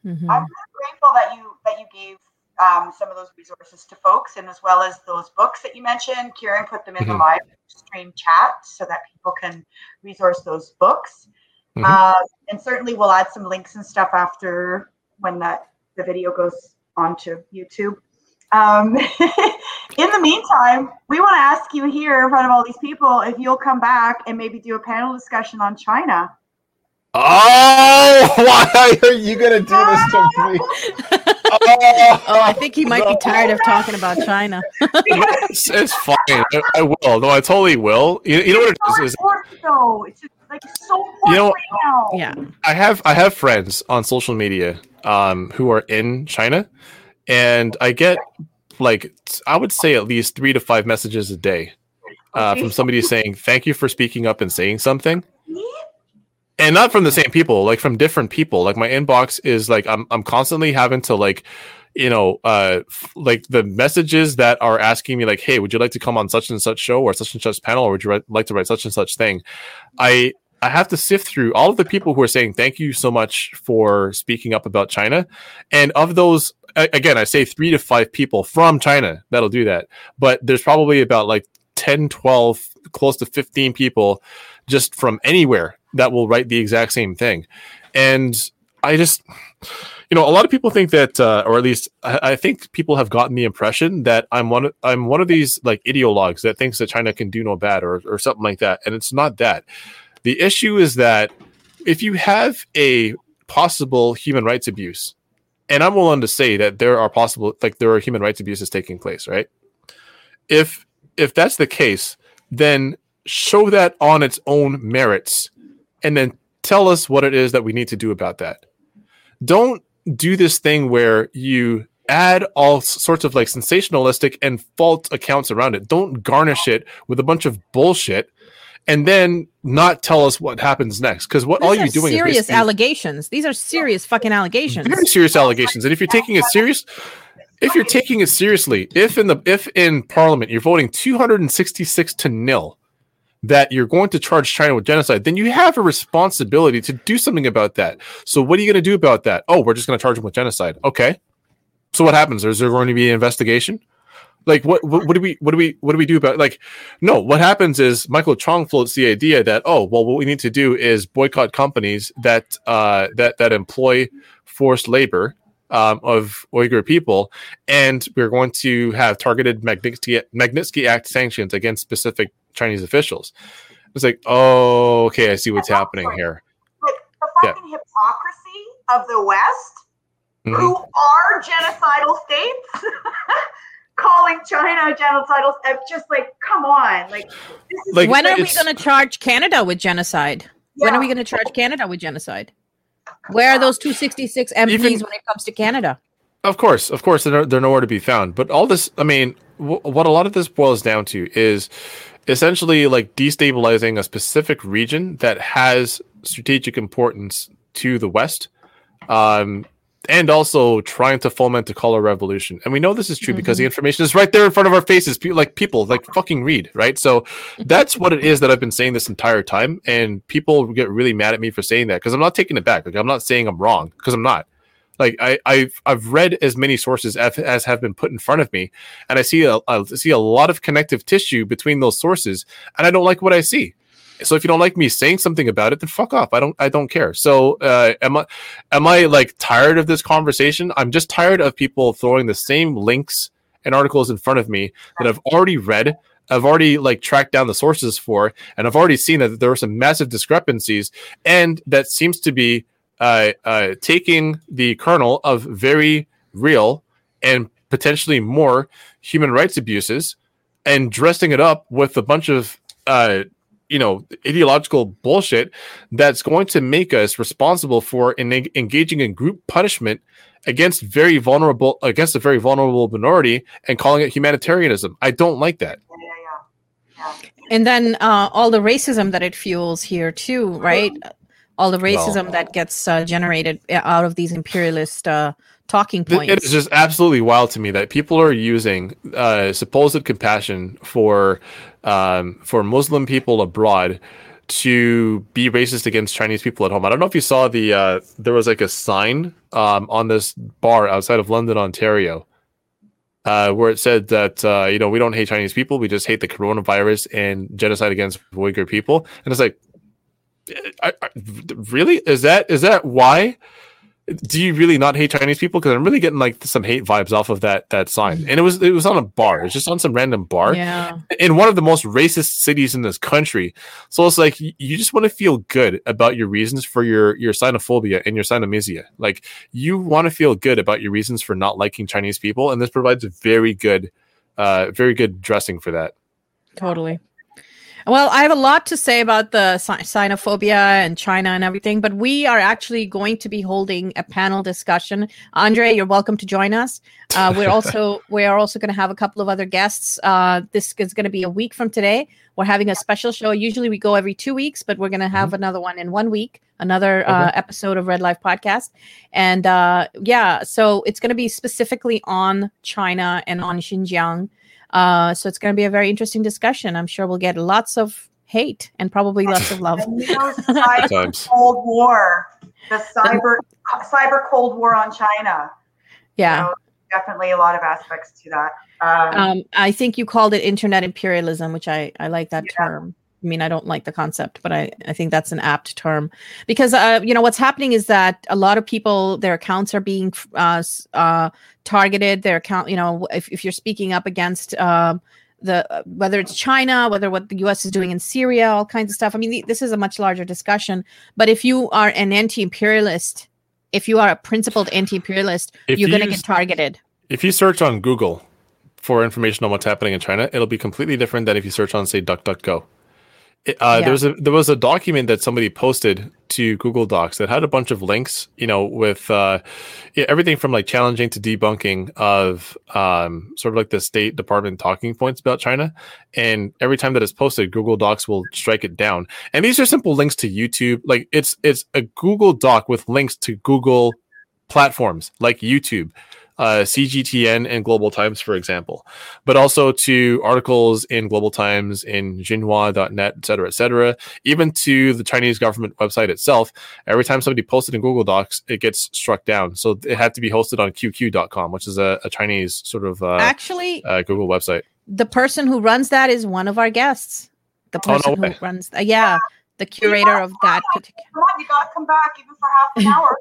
Mm-hmm. I'm grateful that you that you gave um, some of those resources to folks, and as well as those books that you mentioned. Kieran put them in mm-hmm. the live stream chat so that people can resource those books. Mm-hmm. Uh, and certainly we'll add some links and stuff after when that the video goes onto YouTube. Um, in the meantime, we want to ask you here in front of all these people if you'll come back and maybe do a panel discussion on China. Oh, why are you going to do this to me? Oh, oh I think he might no. be tired of talking about China. it's, it's fine. I, I will. No, I totally will. You, you know what it is? It's important, though. It's just, like, so important you know, right now. Yeah. I have, I have friends on social media um, who are in China. And I get, like, I would say at least three to five messages a day uh, from somebody saying, thank you for speaking up and saying something. And not from the same people, like from different people. Like my inbox is like, I'm I'm constantly having to like, you know, uh, f- like the messages that are asking me like, hey, would you like to come on such and such show or such and such panel? Or would you re- like to write such and such thing? I I have to sift through all of the people who are saying, thank you so much for speaking up about China. And of those, again, I say three to five people from China that'll do that, but there's probably about like ten, twelve, close to fifteen people just from anywhere that will write the exact same thing. And I just, you know, a lot of people think that, uh, or at least I, I think people have gotten the impression that I'm one of, I'm one of these like ideologues that thinks that China can do no bad or, or something like that. And it's not that. The issue is that if you have a possible human rights abuse, and I'm willing to say that there are possible, like there are human rights abuses taking place, right? If if that's the case, then show that on its own merits, and then tell us what it is that we need to do about that. Don't do this thing where you add all sorts of like sensationalistic and false accounts around it. Don't garnish it with a bunch of bullshit, and then not tell us what happens next. Because what all you're doing is serious allegations. These are serious fucking allegations. Very serious allegations. And if you're taking it serious, if you're taking it seriously, if in the if in Parliament you're voting two hundred sixty-six to nil that you're going to charge China with genocide, then you have a responsibility to do something about that. So what are you going to do about that? Oh, we're just going to charge them with genocide. Okay. So what happens? Is there going to be an investigation? Like what, what? What do we? What do we? What do we do about? Like, no. What happens is Michael Chong floats the idea that oh, well, what we need to do is boycott companies that uh, that that employ forced labor um, of Uyghur people, and we're going to have targeted Magnitsky Magnitsky Act sanctions against specific Chinese officials. It's like, oh, okay, I see what's happening point, here. Like the fucking yeah. hypocrisy of the West, mm-hmm. who are genocidal states. Calling China genocidal, just like, come on. Like, this is like when are we going to charge Canada with genocide? Yeah. When are we going to charge Canada with genocide? Where are those two hundred sixty-six M Ps Even, when it comes to Canada? Of course, of course, they're, they're nowhere to be found. But all this, I mean, w- what a lot of this boils down to is essentially like destabilizing a specific region that has strategic importance to the West. Um, And also trying to foment the color revolution, and we know this is true mm-hmm. because the information is right there in front of our faces. People, like people, like fucking read, right? So that's what it is that I've been saying this entire time, and people get really mad at me for saying that because I'm not taking it back. Like I'm not saying I'm wrong because I'm not. Like I, I've I've read as many sources as, as have been put in front of me, and I see a I see a lot of connective tissue between those sources, and I don't like what I see. So if you don't like me saying something about it, then fuck off. I don't. I don't care. So uh, am I? Am I like tired of this conversation? I'm just tired of people throwing the same links and articles in front of me that I've already read. I've already like tracked down the sources for, and I've already seen that there are some massive discrepancies, and that seems to be uh, uh, taking the kernel of very real and potentially more human rights abuses and dressing it up with a bunch of. Uh, you know, ideological bullshit that's going to make us responsible for in, engaging in group punishment against very vulnerable, against a very vulnerable minority and calling it humanitarianism. I don't like that. And then uh, all the racism that it fuels here too, right? All the racism well, that gets uh, generated out of these imperialist uh, talking points. It is just absolutely wild to me that people are using uh, supposed compassion for um, for Muslim people abroad to be racist against Chinese people at home. I don't know if you saw the uh, there was like a sign um, on this bar outside of London, Ontario, uh, where it said that uh, you know, we don't hate Chinese people, we just hate the coronavirus and genocide against Uyghur people. And it's like, I, I, really, is that is that why? Do you really not hate Chinese people? Because I'm really getting like some hate vibes off of that that sign. And it was it was on a bar. It was just on some random bar, yeah, in one of the most racist cities in this country. So it's like, you just want to feel good about your reasons for your your xenophobia and your xenomesia. Like, you want to feel good about your reasons for not liking Chinese people, and this provides a very good, uh, very good dressing for that. Totally. Well, I have a lot to say about the xenophobia and China and everything, but we are actually going to be holding a panel discussion. Andray, you're welcome to join us. Uh, we're also we are also going to have a couple of other guests. Uh, this is going to be a week from today. We're having a special show. Usually we go every two weeks, but we're going to have mm-hmm. another one in one week, another okay. uh, episode of Red Life Podcast. And uh, yeah, so it's going to be specifically on China and on Xinjiang. Uh, so it's going to be a very interesting discussion. I'm sure we'll get lots of hate and probably lots of love. The Cold War, the cyber cyber Cold War on China. Yeah, so definitely a lot of aspects to that. Um, um, I think you called it internet imperialism, which I, I like that yeah. term. I mean, I don't like the concept, but I, I think that's an apt term, because, uh, you know, what's happening is that a lot of people, their accounts are being uh, uh, targeted. Their account, you know, if, if you're speaking up against uh, the uh, whether it's China, whether what the U S is doing in Syria, all kinds of stuff. I mean, th- this is a much larger discussion. But if you are an anti-imperialist, if you are a principled anti-imperialist, if you're you going to get targeted. If you search on Google for information on what's happening in China, it'll be completely different than if you search on, say, DuckDuckGo. Uh, yeah. There was a there was a document that somebody posted to Google Docs that had a bunch of links, you know, with uh, yeah, everything from like challenging to debunking of um, sort of like the State Department talking points about China. And every time that it's posted, Google Docs will strike it down. And these are simple links to YouTube. Like it's it's a Google Doc with links to Google platforms like YouTube, uh, C G T N and Global Times, for example, but also to articles in Global Times, in Xinhua dot net, et cetera, et cetera, even to the Chinese government website itself. Every time somebody posted in Google Docs, it gets struck down. So it had to be hosted on Q Q dot com, which is a, a Chinese sort of uh, actually uh, Google website. The person who runs that is one of our guests. The person oh, no who runs, uh, yeah. The curator of that particular. Come on, you gotta come back even for half an hour.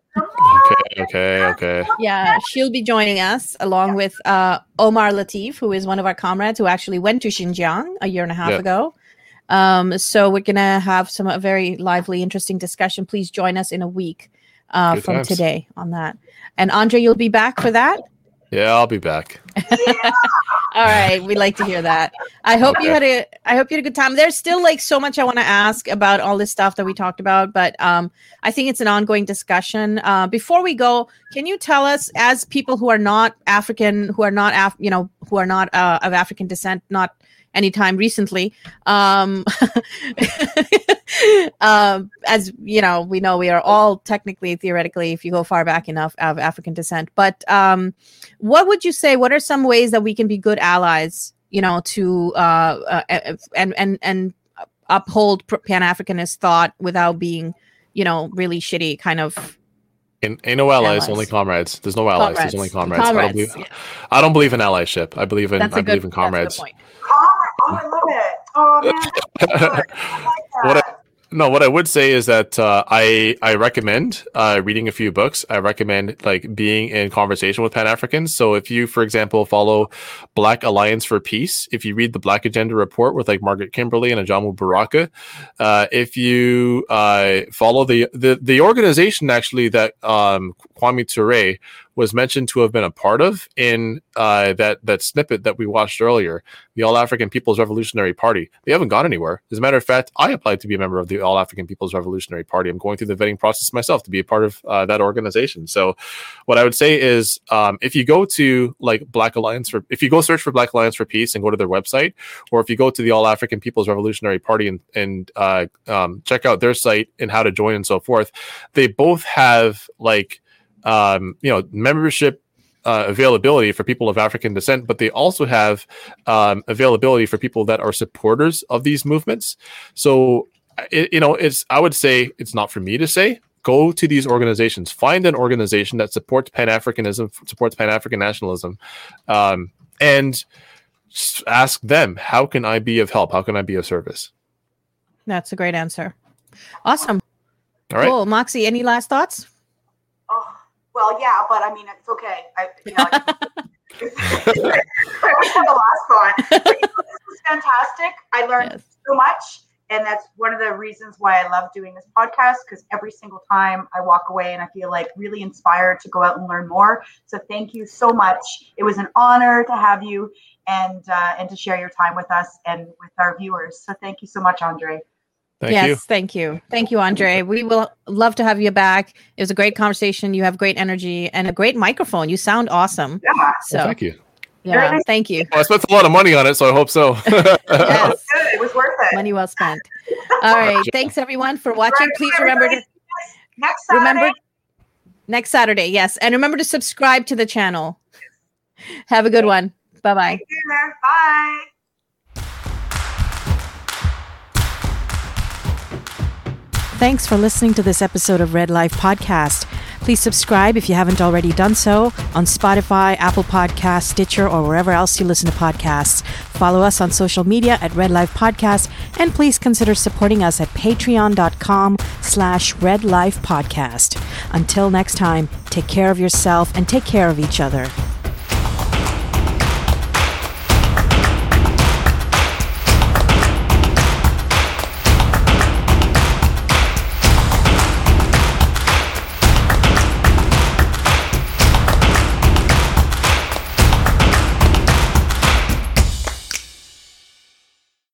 okay, okay, okay. Yeah, she'll be joining us along yeah. with uh, Omar Latif, who is one of our comrades who actually went to Xinjiang a year and a half yeah. ago. Um, so we're gonna have some a very lively, interesting discussion. Please join us in a week uh, from times. today on that. And Andray, you'll be back for that. Yeah, I'll be back. All right, we'd like to hear that. I hope okay. you had a I hope you had a good time. There's still like so much I want to ask about all this stuff that we talked about, but um, I think it's an ongoing discussion. Uh, before we go, can you tell us, as people who are not African, who are not Af- you know, who are not uh, of African descent, not anytime recently, um, um, as you know, we know we are all technically, theoretically, if you go far back enough, of African descent. But um, what would you say? What are some ways that we can be good allies, you know, to uh, uh, and and and uphold Pan-Africanist thought without being, you know, really shitty kind of. In, ain't no allies, allies, only comrades. There's no allies. Comrades. There's only comrades. comrades I, don't believe, yeah. I don't believe in allyship. I believe in. I good, believe in comrades. That's a good point. Oh, I love it. Oh, man. I like that. What I, no, what I would say is that uh, I I recommend uh, reading a few books. I recommend like being in conversation with Pan-Africans. So if you, for example, follow Black Alliance for Peace, if you read the Black Agenda report with like Margaret Kimberly and Ajamu Baraka, uh, if you uh, follow the, the the organization actually that um, Kwame Ture was mentioned to have been a part of in uh, that that snippet that we watched earlier, the All African People's Revolutionary Party. They haven't gone anywhere. As a matter of fact, I applied to be a member of the All African People's Revolutionary Party. I'm going through the vetting process myself to be a part of uh, that organization. So, what I would say is, um, if you go to like Black Alliance for, if you go search for Black Alliance for Peace and go to their website, or if you go to the All African People's Revolutionary Party and and uh, um, check out their site and how to join and so forth, they both have like. um, you know, membership uh, availability for people of African descent, but they also have um, availability for people that are supporters of these movements. So, it, you know, it's I would say it's not for me to say. Go to these organizations. Find an organization that supports Pan-Africanism, supports Pan-African nationalism, um, and ask them, how can I be of help? How can I be of service? That's a great answer. Awesome. All right. Cool. Moxie, any last thoughts? Oh, well, yeah, but I mean, it's okay. I, you know, I, I wish I had the last thought. But, you know, this was fantastic. I learned yes. so much. And that's one of the reasons why I love doing this podcast, because every single time I walk away and I feel like really inspired to go out and learn more. So thank you so much. It was an honor to have you and uh, and to share your time with us and with our viewers. So thank you so much, Andray. Thank yes, you. thank you. Thank you, Andray. We will love to have you back. It was a great conversation. You have great energy and a great microphone. You sound awesome. Yeah. So well, thank you. Yeah, nice. Thank you. Well, I spent a lot of money on it, so I hope so. Yes. It was worth it. Money well spent. All right. Thanks, everyone, for watching. Please remember to next Saturday. Remember, next Saturday, yes. And remember to subscribe to the channel. Have a good one. Bye-bye. Bye. Thanks for listening to this episode of Red Life Podcast. Please subscribe if you haven't already done so on Spotify, Apple Podcasts, Stitcher, or wherever else you listen to podcasts. Follow us on social media at Red Life Podcast, and please consider supporting us at patreon.com slash Red Life Podcast. Until next time, take care of yourself and take care of each other.